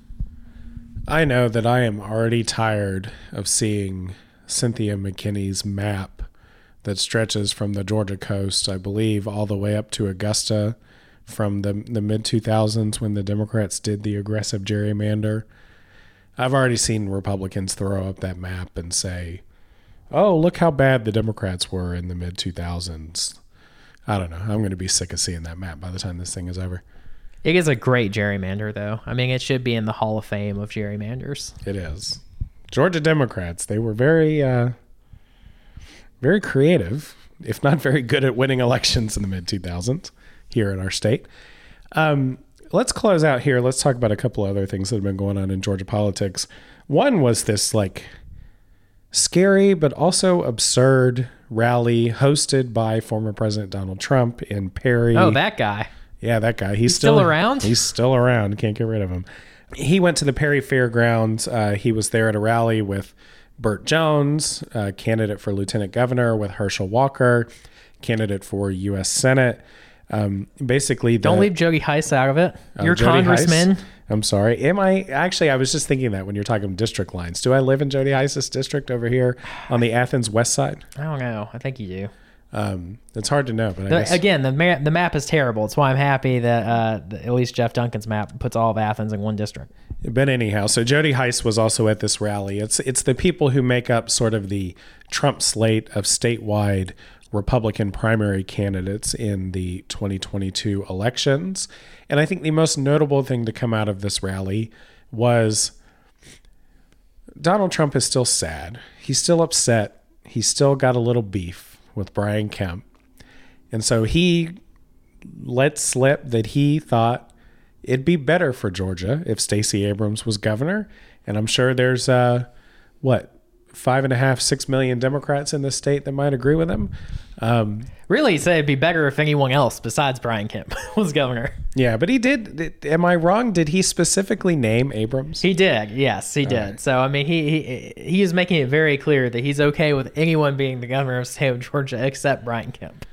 I know that I am already tired of seeing Cynthia McKinney's map that stretches from the Georgia coast, I believe, all the way up to Augusta, from the mid-2000s when the Democrats did the aggressive gerrymander. I've already seen Republicans throw up that map and say, oh, look how bad the Democrats were in the mid-2000s. I don't know. I'm going to be sick of seeing that map by the time this thing is over. It is a great gerrymander, though. I mean, it should be in the Hall of Fame of gerrymanders. It is. Georgia Democrats, they were very, very creative, if not very good at winning elections in the mid-2000s. Here in our state. Let's close out here. Let's talk about a couple other things that have been going on in Georgia politics. One was this like scary but also absurd rally hosted by former President Donald Trump in Perry. Oh, that guy. Yeah, that guy. He's still around. He's still around. Can't get rid of him. He went to the Perry Fairgrounds. He was there at a rally with Burt Jones, a candidate for lieutenant governor, with Herschel Walker, candidate for U.S. Senate. Basically, don't leave Jody Hice out of it. You're congressman. Hice. I'm sorry. Am I? Actually, I was just thinking that when you're talking district lines. Do I live in Jody Hice's district over here on the Athens west side? I don't know. I think you do. It's hard to know. But I guess. Again, the map is terrible. It's why I'm happy that at least Jeff Duncan's map puts all of Athens in one district. But anyhow, so Jody Hice was also at this rally. It's the people who make up sort of the Trump slate of statewide Republican primary candidates in the 2022 elections. And I think the most notable thing to come out of this rally was Donald Trump is still sad. He's still upset. He's still got a little beef with Brian Kemp. And so he let slip that he thought it'd be better for Georgia if Stacey Abrams was governor. And I'm sure there's 5.5-6 million Democrats in this state that might agree with him. Really, so it'd be better if anyone else besides Brian Kemp was governor. Yeah, but he did. Am I wrong? Did he specifically name Abrams? He did. Yes, he did. Right. So, I mean, he is making it very clear that he's okay with anyone being the governor of the state of Georgia except Brian Kemp.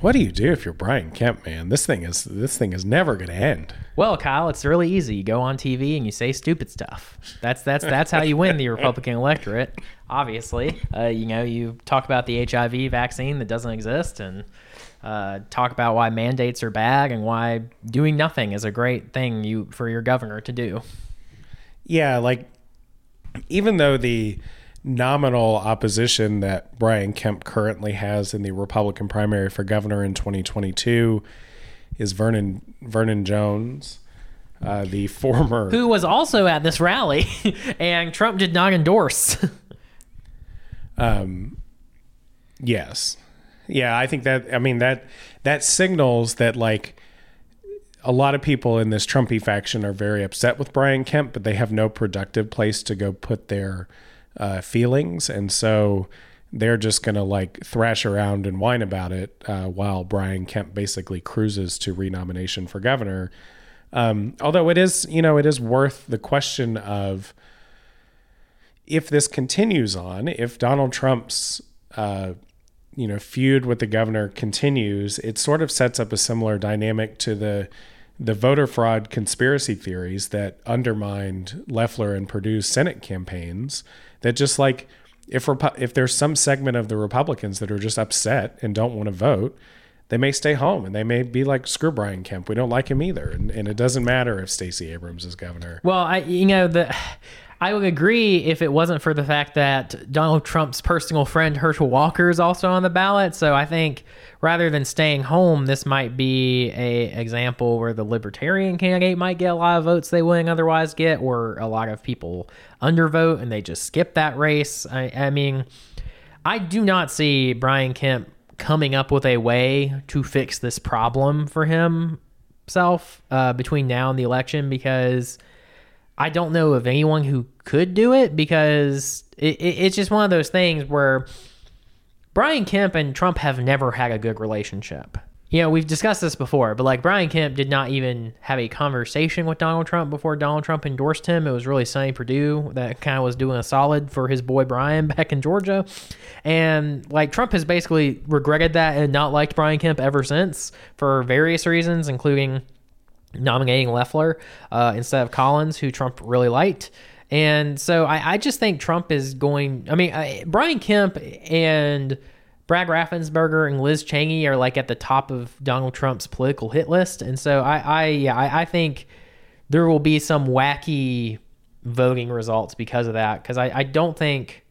What do you do if you're Brian Kemp, man? This thing is never going to end. Well, Kyle, it's really easy. You go on TV and you say stupid stuff. That's how you win the Republican electorate. Obviously, you talk about the HIV vaccine that doesn't exist, and talk about why mandates are bad and why doing nothing is a great thing for your governor to do. Yeah, like even though the nominal opposition that Brian Kemp currently has in the Republican primary for governor in 2022 is Vernon Jones. the former... Who was also at this rally, and Trump did not endorse. Yes. Yeah, I think that... I mean, that signals that, like, a lot of people in this Trumpy faction are very upset with Brian Kemp, but they have no productive place to go put their feelings, and so... They're just going to like thrash around and whine about it while Brian Kemp basically cruises to renomination for governor. Although it is, you know, it is worth the question of if this continues on, if Donald Trump's, you know, feud with the governor continues, it sort of sets up a similar dynamic to the voter fraud conspiracy theories that undermined Loeffler and Perdue's Senate campaigns that just like, If there's some segment of the Republicans that are just upset and don't want to vote, they may stay home and they may be like, screw Brian Kemp. We don't like him either. And it doesn't matter if Stacey Abrams is governor. Well, I would agree if it wasn't for the fact that Donald Trump's personal friend, Herschel Walker, is also on the ballot. So I think rather than staying home, this might be an example where the libertarian candidate might get a lot of votes they wouldn't otherwise get, or a lot of people undervote and they just skip that race. I mean, I do not see Brian Kemp coming up with a way to fix this problem for himself between now and the election, because... I don't know of anyone who could do it, because it's just one of those things where Brian Kemp and Trump have never had a good relationship. You know, we've discussed this before, but like Brian Kemp did not even have a conversation with Donald Trump before Donald Trump endorsed him. It was really Sonny Perdue that kind of was doing a solid for his boy Brian back in Georgia. And like Trump has basically regretted that and not liked Brian Kemp ever since for various reasons, including... nominating Loeffler instead of Collins, who Trump really liked. And so I just think Trump is going... I mean, Brian Kemp and Brad Raffensperger and Liz Cheney are like at the top of Donald Trump's political hit list. And so I think there will be some wacky voting results because of that, because I don't think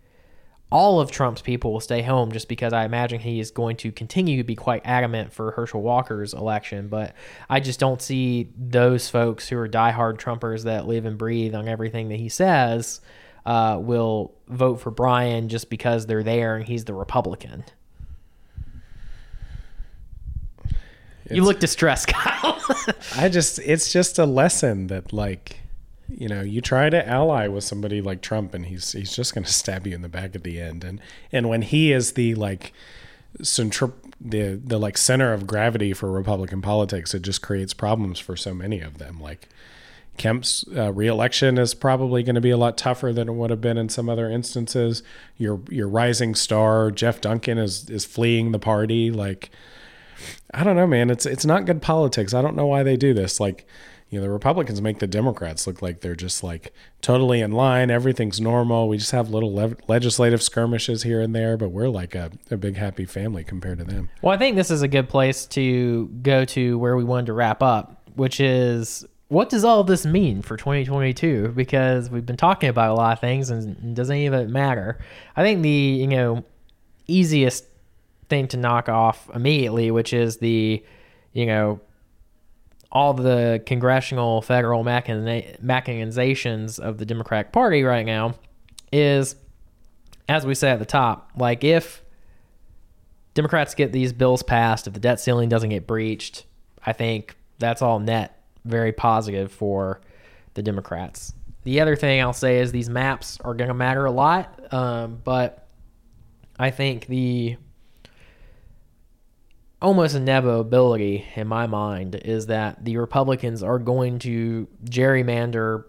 all of Trump's people will stay home, just because I imagine he is going to continue to be quite adamant for Herschel Walker's election. But I just don't see those folks who are diehard Trumpers that live and breathe on everything that he says will vote for Brian just because they're there and he's the Republican. You look distressed, Kyle. It's just a lesson that like, you know, you try to ally with somebody like Trump and he's just going to stab you in the back at the end. And when he is the like the like center of gravity for Republican politics, it just creates problems for so many of them. Like Kemp's reelection is probably going to be a lot tougher than it would have been in some other instances. Your rising star Jeff Duncan is fleeing the party. Like, I don't know, man, it's not good politics. I don't know why they do this. Like, you know, the Republicans make the Democrats look like they're just like totally in line. Everything's normal. We just have little legislative skirmishes here and there, but we're like a big happy family compared to them. Well, I think this is a good place to go to where we wanted to wrap up, which is, what does all this mean for 2022? Because we've been talking about a lot of things, and does any of it matter? I think the, you know, easiest thing to knock off immediately, which is the, you know, all the congressional federal machinations of the Democratic Party right now is, as we say at the top, like if Democrats get these bills passed, if the debt ceiling doesn't get breached, I think that's all net very positive for the Democrats. The other thing I'll say is these maps are going to matter a lot, but I think the almost inevitability in my mind is that the Republicans are going to gerrymander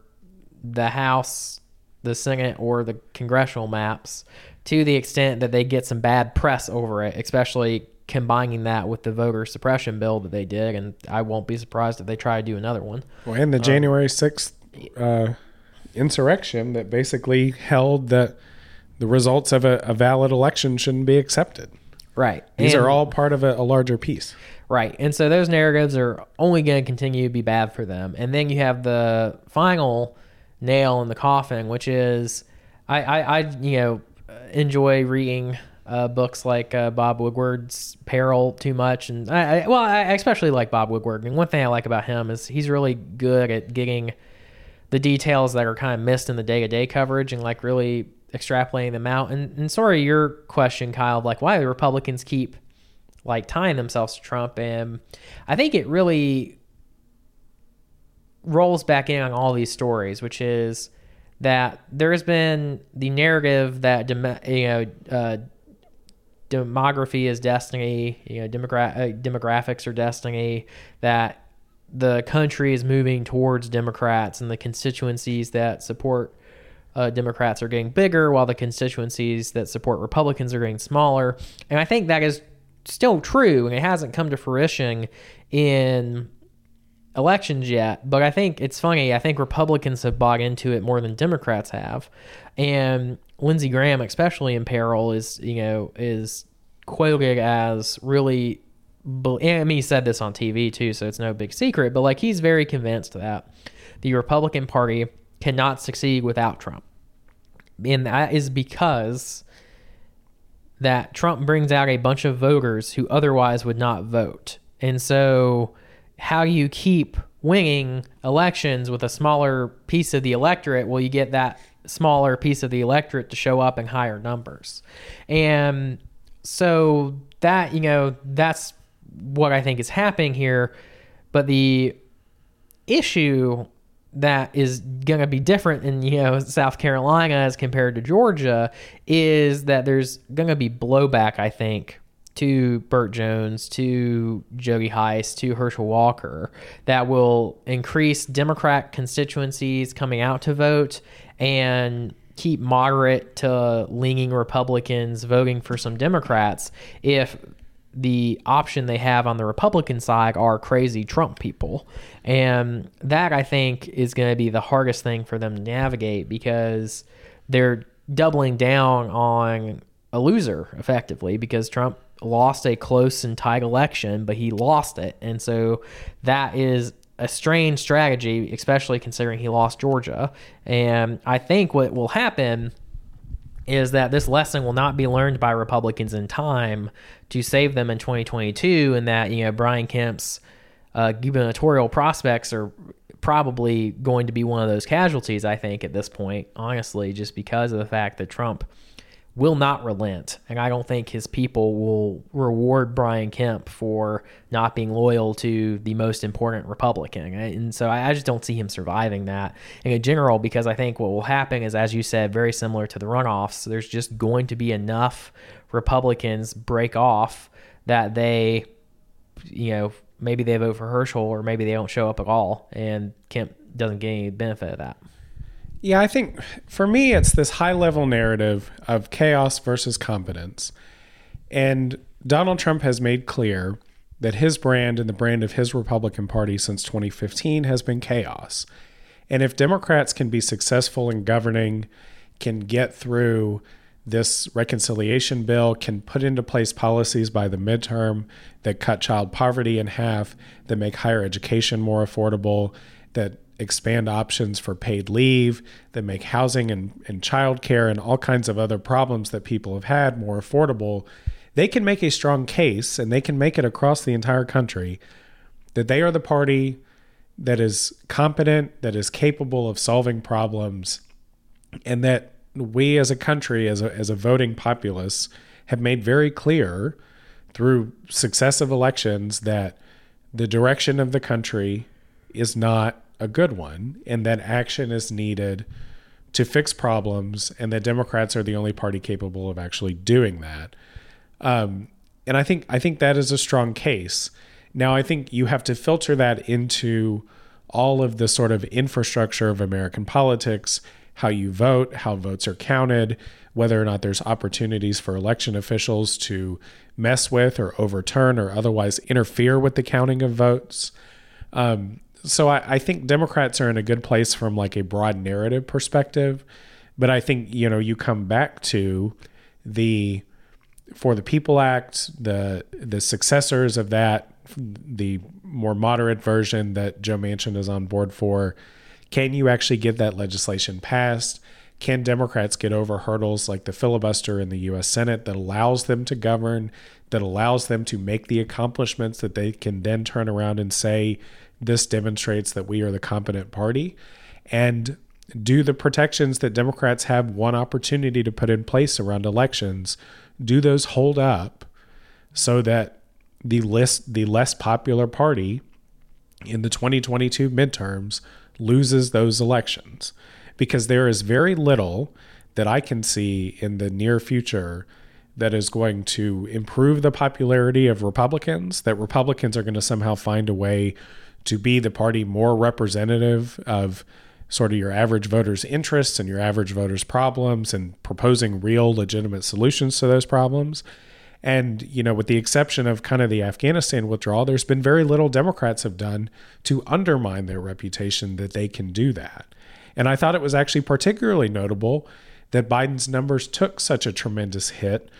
the House, the Senate, or the congressional maps to the extent that they get some bad press over it, especially combining that with the voter suppression bill that they did. And I won't be surprised if they try to do another one. Well, and the January 6th insurrection that basically held that the results of a valid election shouldn't be accepted. Right. These are all part of a larger piece. Right. And so those narratives are only going to continue to be bad for them. And then you have the final nail in the coffin, which is I you know, enjoy reading books like Bob Woodward's Peril too much. And I especially like Bob Woodward. And one thing I like about him is he's really good at getting the details that are kind of missed in the day-to-day coverage and like really extrapolating them out. And sorry, your question, Kyle, like why the Republicans keep like tying themselves to Trump. And I think it really rolls back in on all these stories, which is that there has been the narrative that demography is destiny, demographics are destiny, that the country is moving towards Democrats and the constituencies that support Democrats are getting bigger while the constituencies that support Republicans are getting smaller. And I think that is still true, and it hasn't come to fruition in elections yet, but I think it's funny. I think Republicans have bought into it more than Democrats have. And Lindsey Graham, especially in Peril, is quoted as really, and he said this on TV too, so it's no big secret, but like he's very convinced that the Republican Party cannot succeed without Trump. And that is because that Trump brings out a bunch of voters who otherwise would not vote. And so how do you keep winning elections with a smaller piece of the electorate? Well, you get that smaller piece of the electorate to show up in higher numbers. And so that, that's what I think is happening here. But the issue that is going to be different in, South Carolina as compared to Georgia is that there's going to be blowback, I think, to Burt Jones, to Jody Hice, to Herschel Walker, that will increase Democrat constituencies coming out to vote and keep moderate to leaning Republicans voting for some Democrats if the option they have on the Republican side are crazy Trump people. And that, I think, is going to be the hardest thing for them to navigate because they're doubling down on a loser, effectively, because Trump lost a close and tight election, but he lost it. And so that is a strange strategy, especially considering he lost Georgia. And I think what will happen is that this lesson will not be learned by Republicans in time to save them in 2022, and that, Brian Kemp's gubernatorial prospects are probably going to be one of those casualties, I think, at this point, honestly, just because of the fact that Trump will not relent. And I don't think his people will reward Brian Kemp for not being loyal to the most important Republican. And so I just don't see him surviving that in general, because I think what will happen is, as you said, very similar to the runoffs, there's just going to be enough Republicans break off that they, maybe they vote for Herschel or maybe they don't show up at all. And Kemp doesn't get any benefit of that. Yeah, I think for me, it's this high-level narrative of chaos versus competence. And Donald Trump has made clear that his brand and the brand of his Republican Party since 2015 has been chaos. And if Democrats can be successful in governing, can get through this reconciliation bill, can put into place policies by the midterm that cut child poverty in half, that make higher education more affordable, that expand options for paid leave, that make housing and childcare and all kinds of other problems that people have had more affordable, they can make a strong case, and they can make it across the entire country, that they are the party that is competent, that is capable of solving problems, and that we as a country, as a voting populace, have made very clear through successive elections that the direction of the country is not a good one, and that action is needed to fix problems, and that Democrats are the only party capable of actually doing that. And I think that is a strong case. Now, I think you have to filter that into all of the sort of infrastructure of American politics, how you vote, how votes are counted, whether or not there's opportunities for election officials to mess with or overturn or otherwise interfere with the counting of votes. So I think Democrats are in a good place from like a broad narrative perspective, but I think, you come back to the For the People Act, the successors of that, the more moderate version that Joe Manchin is on board for. Can you actually get that legislation passed? Can Democrats get over hurdles like the filibuster in the U.S. Senate that allows them to govern, that allows them to make the accomplishments that they can then turn around and say, this demonstrates that we are the competent party? And do the protections that Democrats have one opportunity to put in place around elections, do those hold up so that the less popular party in the 2022 midterms loses those elections? Because there is very little that I can see in the near future that is going to improve the popularity of Republicans, that Republicans are going to somehow find a way to be the party more representative of sort of your average voter's interests and your average voter's problems and proposing real legitimate solutions to those problems. And, you know, with the exception of kind of the Afghanistan withdrawal, there's been very little Democrats have done to undermine their reputation that they can do that. And I thought it was actually particularly notable that Biden's numbers took such a tremendous hit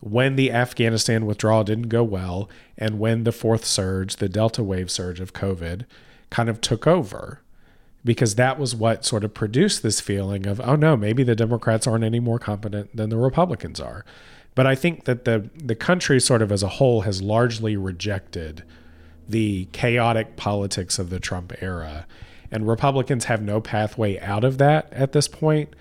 when the Afghanistan withdrawal didn't go well and when the fourth surge, the Delta wave surge of COVID, kind of took over, because that was what sort of produced this feeling of, oh no, maybe the Democrats aren't any more competent than the Republicans are. But I think that the country sort of as a whole has largely rejected the chaotic politics of the Trump era, and Republicans have no pathway out of that at this point.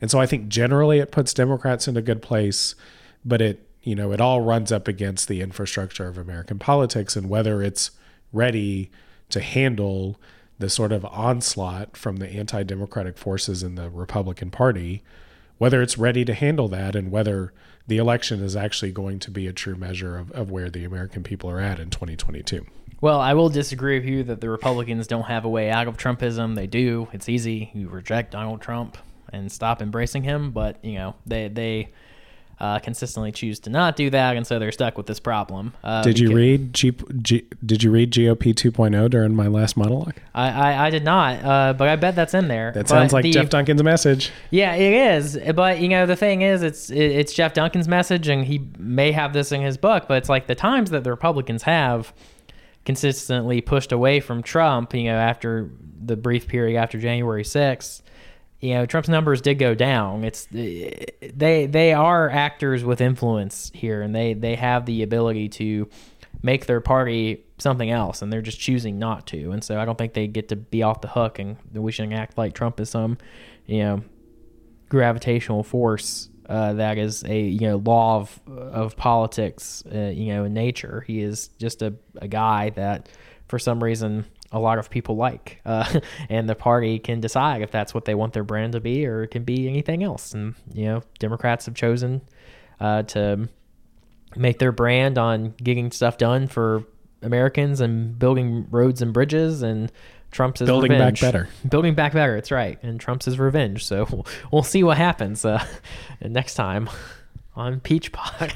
And so I think generally it puts Democrats in a good place, but it, you know, it all runs up against the infrastructure of American politics and whether it's ready to handle the sort of onslaught from the anti-democratic forces in the Republican Party, whether it's ready to handle that and whether the election is actually going to be a true measure of where the American people are at in 2022. Well, I will disagree with you that the Republicans don't have a way out of Trumpism. They do. It's easy. You reject Donald Trump and stop embracing him. But, you know, they consistently choose to not do that, and so they're stuck with this problem. Did you read GOP 2.0 during my last monologue? I did not, but I bet that's in there. That sounds like Jeff Duncan's message. Yeah, it is. But you know, the thing is, it's Jeff Duncan's message, and he may have this in his book. But it's like the times that the Republicans have consistently pushed away from Trump, you know, after the brief period after January 6th. You know, Trump's numbers did go down. It's they are actors with influence here, and they have the ability to make their party something else, and they're just choosing not to. And so I don't think they get to be off the hook, and we shouldn't act like Trump is some, you know, gravitational force that is a, you know, law of politics, you know, in nature. He is just a guy that for some reason a lot of people like, and the party can decide if that's what they want their brand to be, or it can be anything else. And, you know, Democrats have chosen to make their brand on getting stuff done for Americans and building roads and bridges, and Trump's building revenge. Back better. Building back better. It's right. And Trump's is revenge. So we'll see what happens next time on Peach Pod.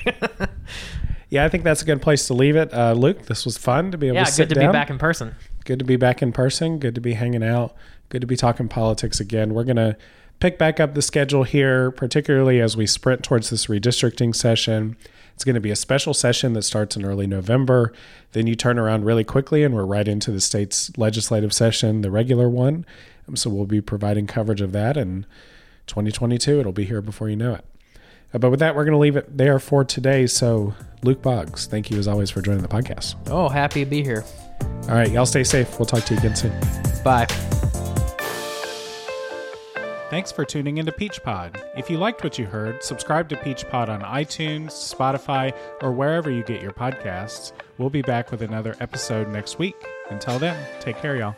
Yeah, I think that's a good place to leave it. Luke, this was fun to be able to sit down. Yeah, good to be back in person. Good to be back in person. Good to be hanging out. Good to be talking politics again. We're going to pick back up the schedule here, particularly as we sprint towards this redistricting session. It's going to be a special session that starts in early November. Then you turn around really quickly and we're right into the state's legislative session, the regular one. So we'll be providing coverage of that in 2022. It'll be here before you know it. But with that, we're going to leave it there for today. So Luke Boggs, thank you as always for joining the podcast. Oh, happy to be here. All right, y'all stay safe. We'll talk to you again soon. Bye. Thanks for tuning into Peach Pod. If you liked what you heard, subscribe to Peach Pod on iTunes, Spotify, or wherever you get your podcasts. We'll be back with another episode next week. Until then, take care, y'all.